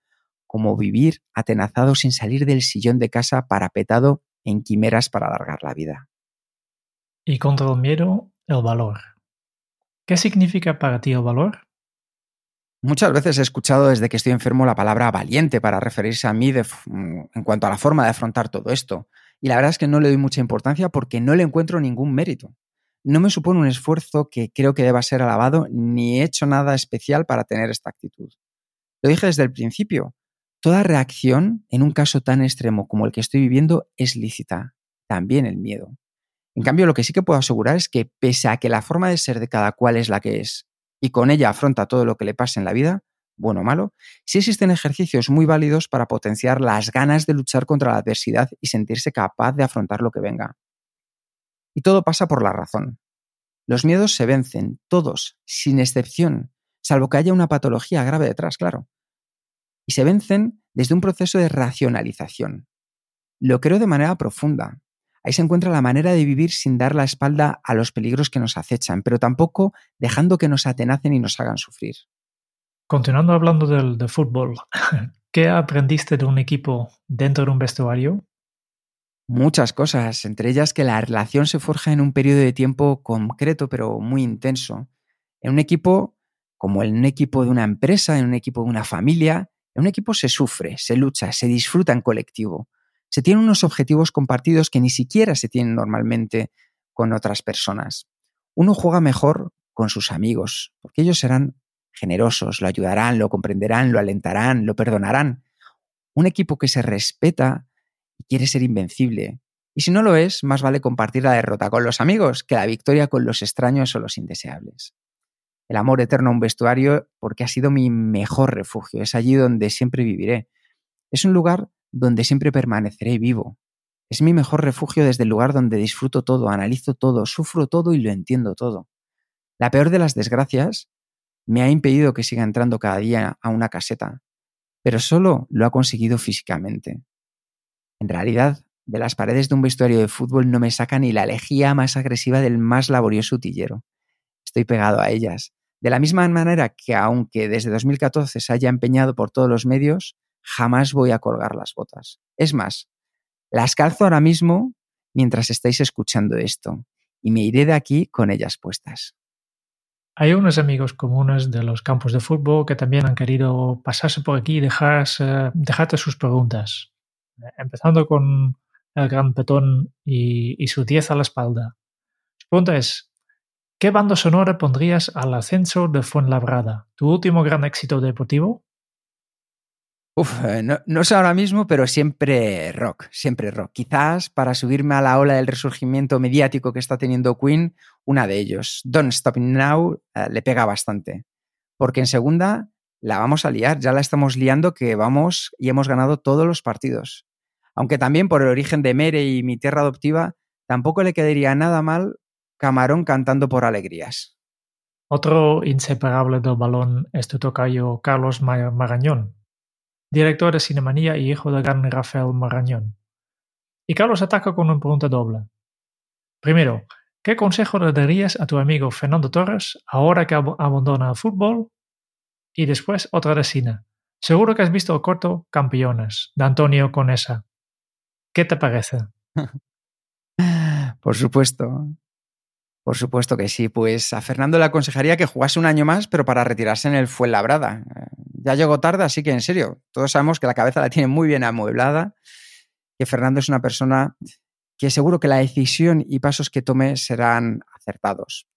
como vivir atenazado sin salir del sillón de casa parapetado en quimeras para alargar la vida. Y contra el miedo, el valor. ¿Qué significa para ti el valor? Muchas veces he escuchado desde que estoy enfermo la palabra valiente para referirse a mí en cuanto a la forma de afrontar todo esto. Y la verdad es que no le doy mucha importancia porque no le encuentro ningún mérito. No me supone un esfuerzo que creo que deba ser alabado ni he hecho nada especial para tener esta actitud. Lo dije desde el principio. Toda reacción, en un caso tan extremo como el que estoy viviendo, es lícita. También el miedo. En cambio, lo que sí que puedo asegurar es que, pese a que la forma de ser de cada cual es la que es, y con ella afronta todo lo que le pase en la vida, bueno o malo, sí existen ejercicios muy válidos para potenciar las ganas de luchar contra la adversidad y sentirse capaz de afrontar lo que venga. Y todo pasa por la razón. Los miedos se vencen, todos, sin excepción, salvo que haya una patología grave detrás, claro. Y se vencen desde un proceso de racionalización. Lo creo de manera profunda. Ahí se encuentra la manera de vivir sin dar la espalda a los peligros que nos acechan, pero tampoco dejando que nos atenacen y nos hagan sufrir. Continuando hablando de fútbol, ¿qué aprendiste de un equipo dentro de un vestuario? Muchas cosas, entre ellas que la relación se forja en un periodo de tiempo concreto, pero muy intenso. En un equipo, como en un equipo de una empresa, en un equipo de una familia. En un equipo se sufre, se lucha, se disfruta en colectivo. Se tienen unos objetivos compartidos que ni siquiera se tienen normalmente con otras personas. Uno juega mejor con sus amigos, porque ellos serán generosos, lo ayudarán, lo comprenderán, lo alentarán, lo perdonarán. Un equipo que se respeta y quiere ser invencible. Y si no lo es, más vale compartir la derrota con los amigos que la victoria con los extraños o los indeseables. El amor eterno a un vestuario porque ha sido mi mejor refugio. Es allí donde siempre viviré. Es un lugar donde siempre permaneceré vivo. Es mi mejor refugio desde el lugar donde disfruto todo, analizo todo, sufro todo y lo entiendo todo. La peor de las desgracias me ha impedido que siga entrando cada día a una caseta, pero solo lo ha conseguido físicamente. En realidad, de las paredes de un vestuario de fútbol no me saca ni la lejía más agresiva del más laborioso utillero. Estoy pegado a ellas. De la misma manera que, aunque desde 2014 se haya empeñado por todos los medios, jamás voy a colgar las botas. Es más, las calzo ahora mismo mientras estáis escuchando esto y me iré de aquí con ellas puestas. Hay unos amigos comunes de los campos de fútbol que también han querido pasarse por aquí y dejarte sus preguntas. Empezando con el gran Petón y su 10 a la espalda. Su pregunta es: ¿qué banda sonora pondrías al ascenso de Fuenlabrada? ¿Tu último gran éxito deportivo? No sé ahora mismo, pero siempre rock. Quizás para subirme a la ola del resurgimiento mediático que está teniendo Queen, una de ellos. Don't Stop Now le pega bastante. Porque en segunda la vamos a liar, ya la estamos liando que vamos y hemos ganado todos los partidos. Aunque también por el origen de Mere y mi tierra adoptiva, tampoco le quedaría nada mal Camarón cantando por alegrías. Otro inseparable del balón es tu tocayo Carlos Marañón, director de Cinemanía y hijo del gran Rafael Marañón. Y Carlos ataca con una pregunta doble. Primero, ¿qué consejo le darías a tu amigo Fernando Torres ahora que abandona el fútbol? Y después otra de cine. Seguro que has visto el corto Campeones, de Antonio Conesa. ¿Qué te parece? Por supuesto que sí, pues a Fernando le aconsejaría que jugase un año más, pero para retirarse en el Fuenlabrada. Ya llegó tarde, así que en serio, todos sabemos que la cabeza la tiene muy bien amueblada, que Fernando es una persona que seguro que la decisión y pasos que tome serán acertados.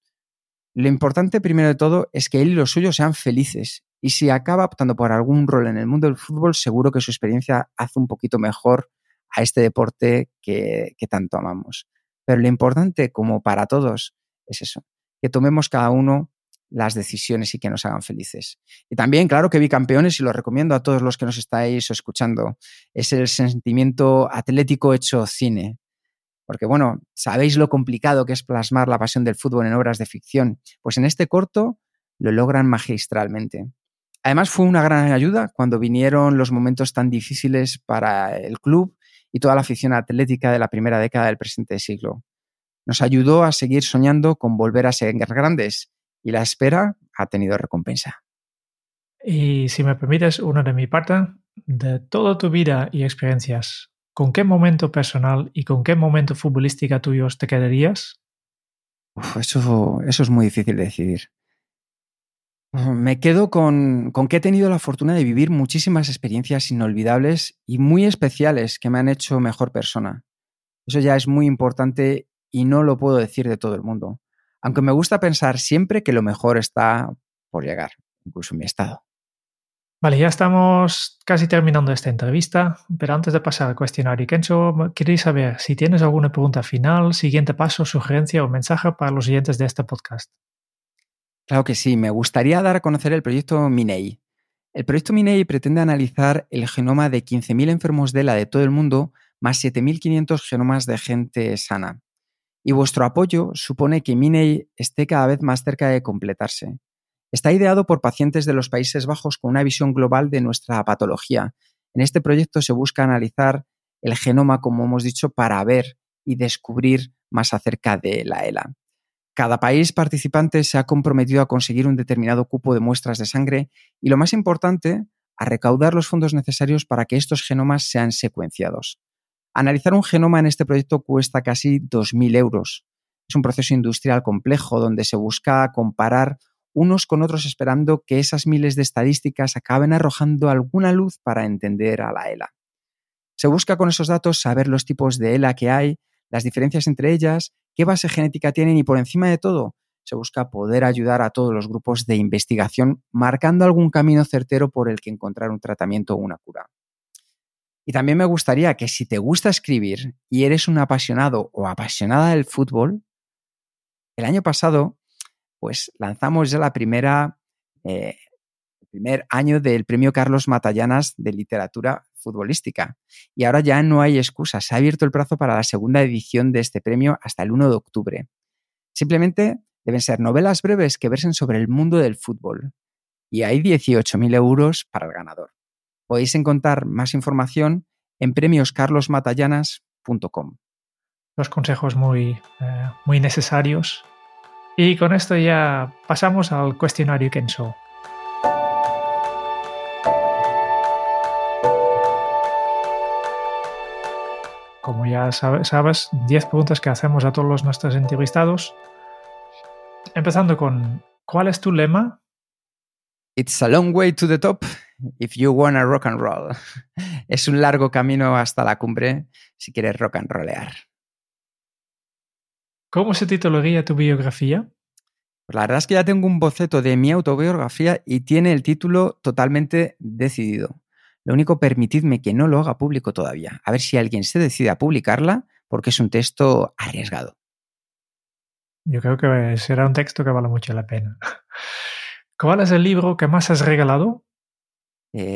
Lo importante primero de todo es que él y los suyos sean felices y si acaba optando por algún rol en el mundo del fútbol, seguro que su experiencia hace un poquito mejor a este deporte que tanto amamos. Pero lo importante, como para todos, es eso, que tomemos cada uno las decisiones y que nos hagan felices. Y también, claro, que bicampeones, y lo recomiendo a todos los que nos estáis escuchando, es el sentimiento atlético hecho cine. Porque, bueno, sabéis lo complicado que es plasmar la pasión del fútbol en obras de ficción. Pues en este corto lo logran magistralmente. Además, fue una gran ayuda cuando vinieron los momentos tan difíciles para el club y toda la afición atlética de la primera década del presente siglo. Nos ayudó a seguir soñando con volver a ser grandes, y la espera ha tenido recompensa. Y si me permites, una de mi parte, de toda tu vida y experiencias, ¿con qué momento personal y con qué momento futbolística tuyos te quedarías? Eso es muy difícil de decidir. Me quedo con que he tenido la fortuna de vivir muchísimas experiencias inolvidables y muy especiales que me han hecho mejor persona. Eso ya es muy importante y no lo puedo decir de todo el mundo. Aunque me gusta pensar siempre que lo mejor está por llegar, incluso en mi estado. Vale, ya estamos casi terminando esta entrevista, pero antes de pasar al cuestionario, Kenso, quería saber si tienes alguna pregunta final, siguiente paso, sugerencia o mensaje para los oyentes de este podcast. Claro que sí, me gustaría dar a conocer el proyecto MinE. El proyecto MinE pretende analizar el genoma de 15.000 enfermos de ELA de todo el mundo, más 7.500 genomas de gente sana. Y vuestro apoyo supone que MinE esté cada vez más cerca de completarse. Está ideado por pacientes de los Países Bajos con una visión global de nuestra patología. En este proyecto se busca analizar el genoma, como hemos dicho, para ver y descubrir más acerca de la ELA. Cada país participante se ha comprometido a conseguir un determinado cupo de muestras de sangre y, lo más importante, a recaudar los fondos necesarios para que estos genomas sean secuenciados. Analizar un genoma en este proyecto cuesta casi 2.000 euros. Es un proceso industrial complejo donde se busca comparar unos con otros esperando que esas miles de estadísticas acaben arrojando alguna luz para entender a la ELA. Se busca con esos datos saber los tipos de ELA que hay, las diferencias entre ellas, qué base genética tienen y, por encima de todo, se busca poder ayudar a todos los grupos de investigación marcando algún camino certero por el que encontrar un tratamiento o una cura. Y también me gustaría que, si te gusta escribir y eres un apasionado o apasionada del fútbol, el año pasado pues lanzamos ya el primer año del premio Carlos Matallanas de literatura futbolística. Y ahora ya no hay excusa. Se ha abierto el plazo para la segunda edición de este premio hasta el 1 de octubre. Simplemente deben ser novelas breves que versen sobre el mundo del fútbol. Y hay 18.000 euros para el ganador. Podéis encontrar más información en premioscarlosmatallanas.com. Los consejos muy necesarios. Y con esto ya pasamos al cuestionario Kenso. Como ya sabes, 10 preguntas que hacemos a todos nuestros entrevistados. Empezando con, ¿cuál es tu lema? It's a long way to the top if you wanna rock and roll. Es un largo camino hasta la cumbre si quieres rock and rollear. ¿Cómo se titularía tu biografía? Pues la verdad es que ya tengo un boceto de mi autobiografía y tiene el título totalmente decidido. Lo único, permitidme que no lo haga público todavía. A ver si alguien se decide a publicarla, porque es un texto arriesgado. Yo creo que será un texto que vale mucho la pena. ¿Cuál es el libro que más has regalado?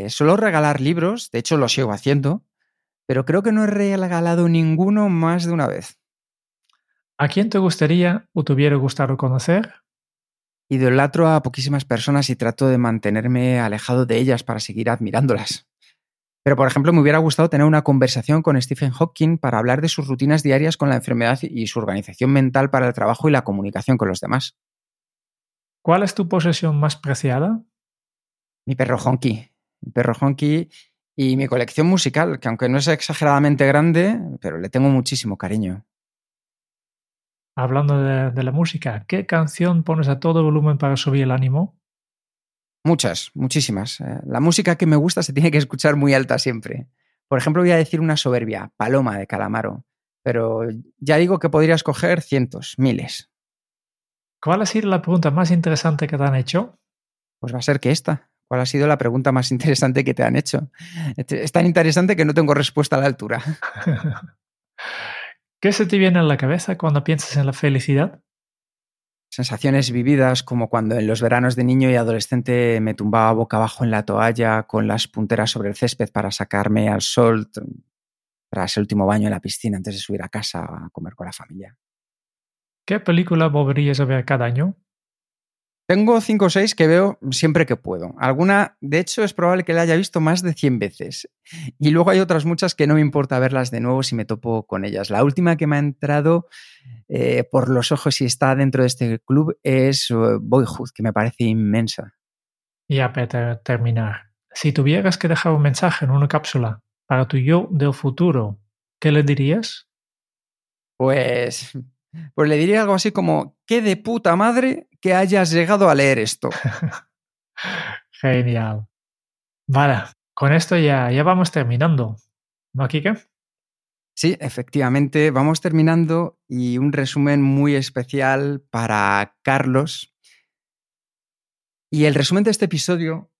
Suelo regalar libros, de hecho lo sigo haciendo, pero creo que no he regalado ninguno más de una vez. ¿A quién te gustaría o te hubiera gustado conocer? Idolatro a poquísimas personas y trato de mantenerme alejado de ellas para seguir admirándolas. Pero, por ejemplo, me hubiera gustado tener una conversación con Stephen Hawking para hablar de sus rutinas diarias con la enfermedad y su organización mental para el trabajo y la comunicación con los demás. ¿Cuál es tu posesión más preciada? Mi perro Honky y mi colección musical, que aunque no es exageradamente grande, pero le tengo muchísimo cariño. Hablando de la música, ¿qué canción pones a todo volumen para subir el ánimo? Muchas, muchísimas. La música que me gusta se tiene que escuchar muy alta siempre. Por ejemplo, voy a decir una soberbia, Paloma de Calamaro, pero ya digo que podría escoger cientos, miles. ¿Cuál ha sido la pregunta más interesante que te han hecho? Pues va a ser que esta. ¿Cuál ha sido la pregunta más interesante que te han hecho? Es tan interesante que no tengo respuesta a la altura. ¿Qué se te viene a la cabeza cuando piensas en la felicidad? Sensaciones vividas, como cuando en los veranos de niño y adolescente me tumbaba boca abajo en la toalla con las punteras sobre el césped para sacarme al sol tras el último baño en la piscina antes de subir a casa a comer con la familia. ¿Qué película volverías a ver cada año? Tengo 5 o 6 que veo siempre que puedo. Alguna, de hecho, es probable que la haya visto más de 100 veces. Y luego hay otras muchas que no me importa verlas de nuevo si me topo con ellas. La última que me ha entrado por los ojos y está dentro de este club es Boyhood, que me parece inmensa. Ya, para terminar. Si tuvieras que dejar un mensaje en una cápsula para tu yo del futuro, ¿qué le dirías? Pues le diría algo así como, qué de puta madre que hayas llegado a leer esto. Genial. Vale, con esto ya vamos terminando, ¿no, Kike? Sí, efectivamente, vamos terminando y un resumen muy especial para Carlos. Y el resumen de este episodio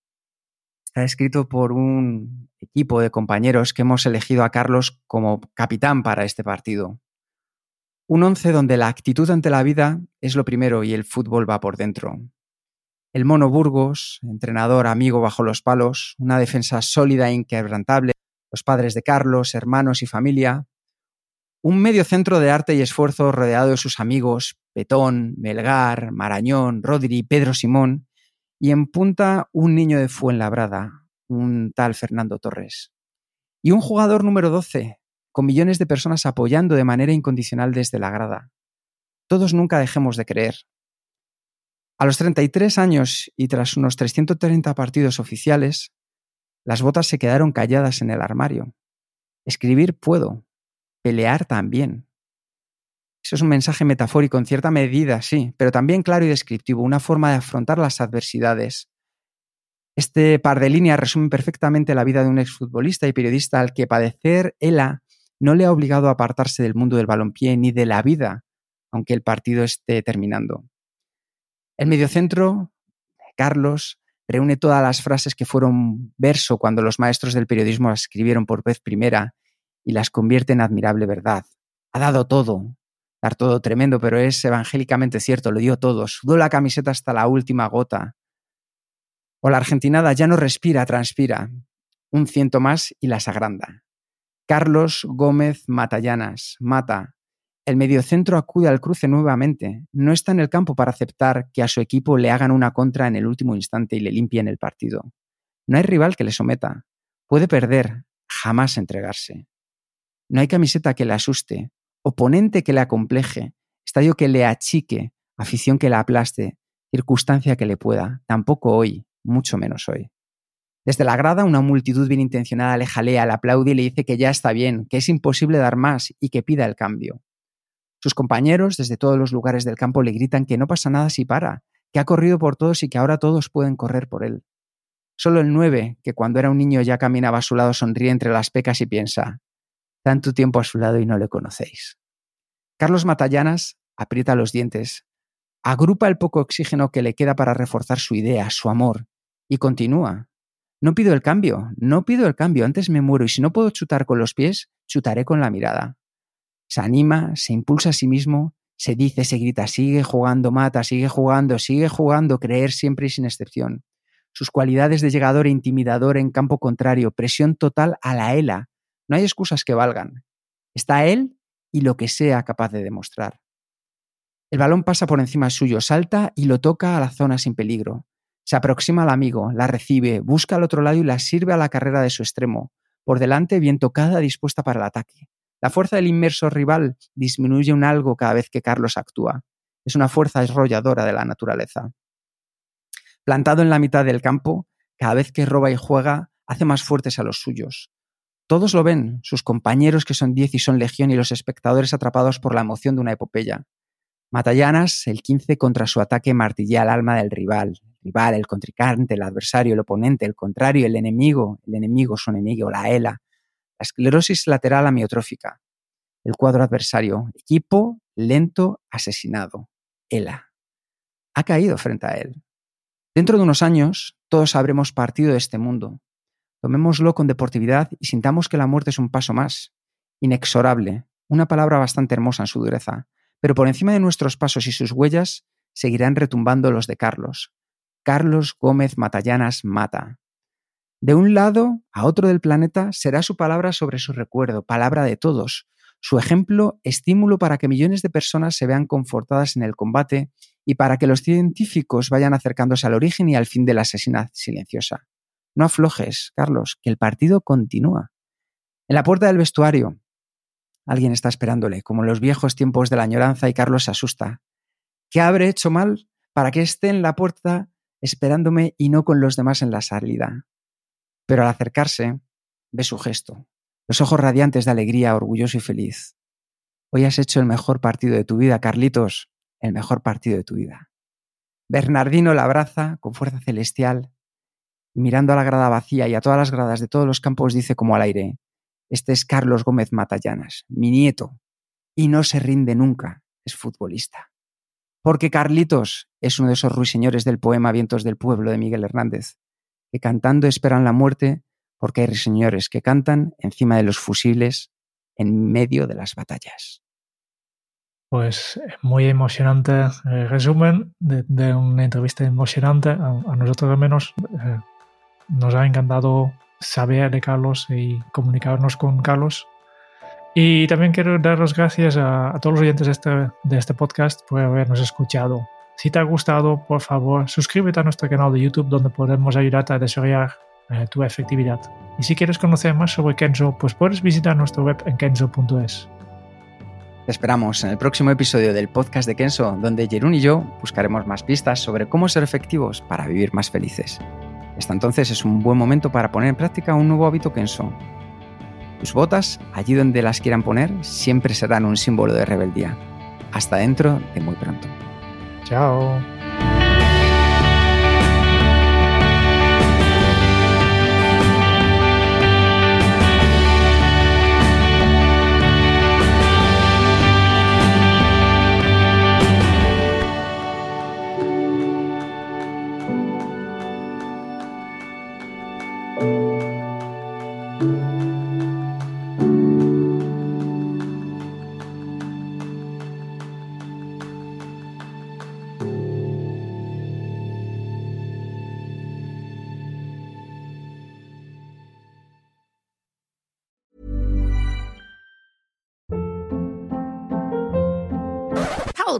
está escrito por un equipo de compañeros que hemos elegido a Carlos como capitán para este partido. Un 11 donde la actitud ante la vida es lo primero y el fútbol va por dentro. El Mono Burgos, entrenador, amigo bajo los palos, una defensa sólida e inquebrantable, los padres de Carlos, hermanos y familia, un medio centro de arte y esfuerzo rodeado de sus amigos, Petón, Melgar, Marañón, Rodri, Pedro Simón, y en punta un niño de Fuenlabrada, un tal Fernando Torres. Y un jugador número 12, con millones de personas apoyando de manera incondicional desde la grada. Todos nunca dejemos de creer. A los 33 años y tras unos 330 partidos oficiales, las botas se quedaron calladas en el armario. Escribir puedo, pelear también. Eso es un mensaje metafórico en cierta medida, sí, pero también claro y descriptivo, una forma de afrontar las adversidades. Este par de líneas resume perfectamente la vida de un exfutbolista y periodista al que padecer ELA no le ha obligado a apartarse del mundo del balompié ni de la vida, aunque el partido esté terminando. El mediocentro, Carlos, reúne todas las frases que fueron verso cuando los maestros del periodismo las escribieron por vez primera y las convierte en admirable verdad. Ha dado todo, dar todo tremendo, pero es evangélicamente cierto, lo dio todo, sudó la camiseta hasta la última gota. O la argentinada ya no respira, transpira. Un ciento más y las agranda. Carlos Gómez Matallanas, Mata. El mediocentro acude al cruce nuevamente. No está en el campo para aceptar que a su equipo le hagan una contra en el último instante y le limpien el partido. No hay rival que le someta. Puede perder, jamás entregarse. No hay camiseta que le asuste, oponente que le acompleje, estadio que le achique, afición que le aplaste, circunstancia que le pueda. Tampoco hoy, mucho menos hoy. Desde la grada, una multitud bien intencionada le jalea, le aplaude y le dice que ya está bien, que es imposible dar más y que pida el cambio. Sus compañeros, desde todos los lugares del campo, le gritan que no pasa nada si para, que ha corrido por todos y que ahora todos pueden correr por él. Solo el 9, que cuando era un niño ya caminaba a su lado, sonríe entre las pecas y piensa, tanto tiempo a su lado y no le conocéis. Carlos Matallanas aprieta los dientes, agrupa el poco oxígeno que le queda para reforzar su idea, su amor, y continúa. No pido el cambio, antes me muero y si no puedo chutar con los pies, chutaré con la mirada. Se anima, se impulsa a sí mismo, se dice, se grita, sigue jugando, Mata, sigue jugando, creer siempre y sin excepción. Sus cualidades de llegador e intimidador en campo contrario, presión total a la ELA. No hay excusas que valgan. Está él y lo que sea capaz de demostrar. El balón pasa por encima suyo, salta y lo toca a la zona sin peligro. Se aproxima al amigo, la recibe, busca al otro lado y la sirve a la carrera de su extremo. Por delante, bien tocada, dispuesta para el ataque. La fuerza del inmerso rival disminuye un algo cada vez que Carlos actúa. Es una fuerza arrolladora de la naturaleza. Plantado en la mitad del campo, cada vez que roba y juega, hace más fuertes a los suyos. Todos lo ven, sus compañeros que son 10 y son legión y los espectadores atrapados por la emoción de una epopeya. Matallanas, el 15 contra su ataque, martillea el alma del rival. El contrincante, el adversario, el oponente, el contrario, el enemigo, su enemigo, la ELA, la esclerosis lateral amiotrófica, el cuadro adversario, equipo, lento, asesinado, ELA. Ha caído frente a él. Dentro de unos años, todos habremos partido de este mundo. Tomémoslo con deportividad y sintamos que la muerte es un paso más. Inexorable, una palabra bastante hermosa en su dureza, pero por encima de nuestros pasos y sus huellas seguirán retumbando los de Carlos. Carlos Gómez Matallanas mata. De un lado a otro del planeta será su palabra sobre su recuerdo, palabra de todos. Su ejemplo, estímulo para que millones de personas se vean confortadas en el combate y para que los científicos vayan acercándose al origen y al fin de la asesina silenciosa. No aflojes, Carlos, que el partido continúa. En la puerta del vestuario, alguien está esperándole, como en los viejos tiempos de la añoranza, y Carlos se asusta. ¿Qué habré hecho mal para que esté en la puerta esperándome y no con los demás en la salida? Pero al acercarse, ve su gesto, los ojos radiantes de alegría, orgulloso y feliz. Hoy has hecho el mejor partido de tu vida, Carlitos, el mejor partido de tu vida. Bernardino la abraza con fuerza celestial y mirando a la grada vacía y a todas las gradas de todos los campos dice como al aire: este es Carlos Gómez Matallanas, mi nieto, y no se rinde nunca, es futbolista. Porque Carlitos es uno de esos ruiseñores del poema Vientos del Pueblo de Miguel Hernández, que cantando esperan la muerte, porque hay ruiseñores que cantan encima de los fusiles en medio de las batallas. Pues muy emocionante resumen de una entrevista emocionante. A nosotros al menos nos ha encantado saber de Carlos y comunicarnos con Carlos. Y también quiero dar las gracias a todos los oyentes de este podcast por habernos escuchado. Si te ha gustado, por favor, suscríbete a nuestro canal de YouTube, donde podemos ayudarte a desarrollar tu efectividad. Y si quieres conocer más sobre Kenso, pues puedes visitar nuestra web en kenso.es. Te esperamos en el próximo episodio del podcast de Kenso, donde Jerún y yo buscaremos más pistas sobre cómo ser efectivos para vivir más felices. Hasta entonces es un buen momento para poner en práctica un nuevo hábito Kenso. Tus botas, allí donde las quieran poner, siempre serán un símbolo de rebeldía. Hasta dentro de muy pronto. Chao.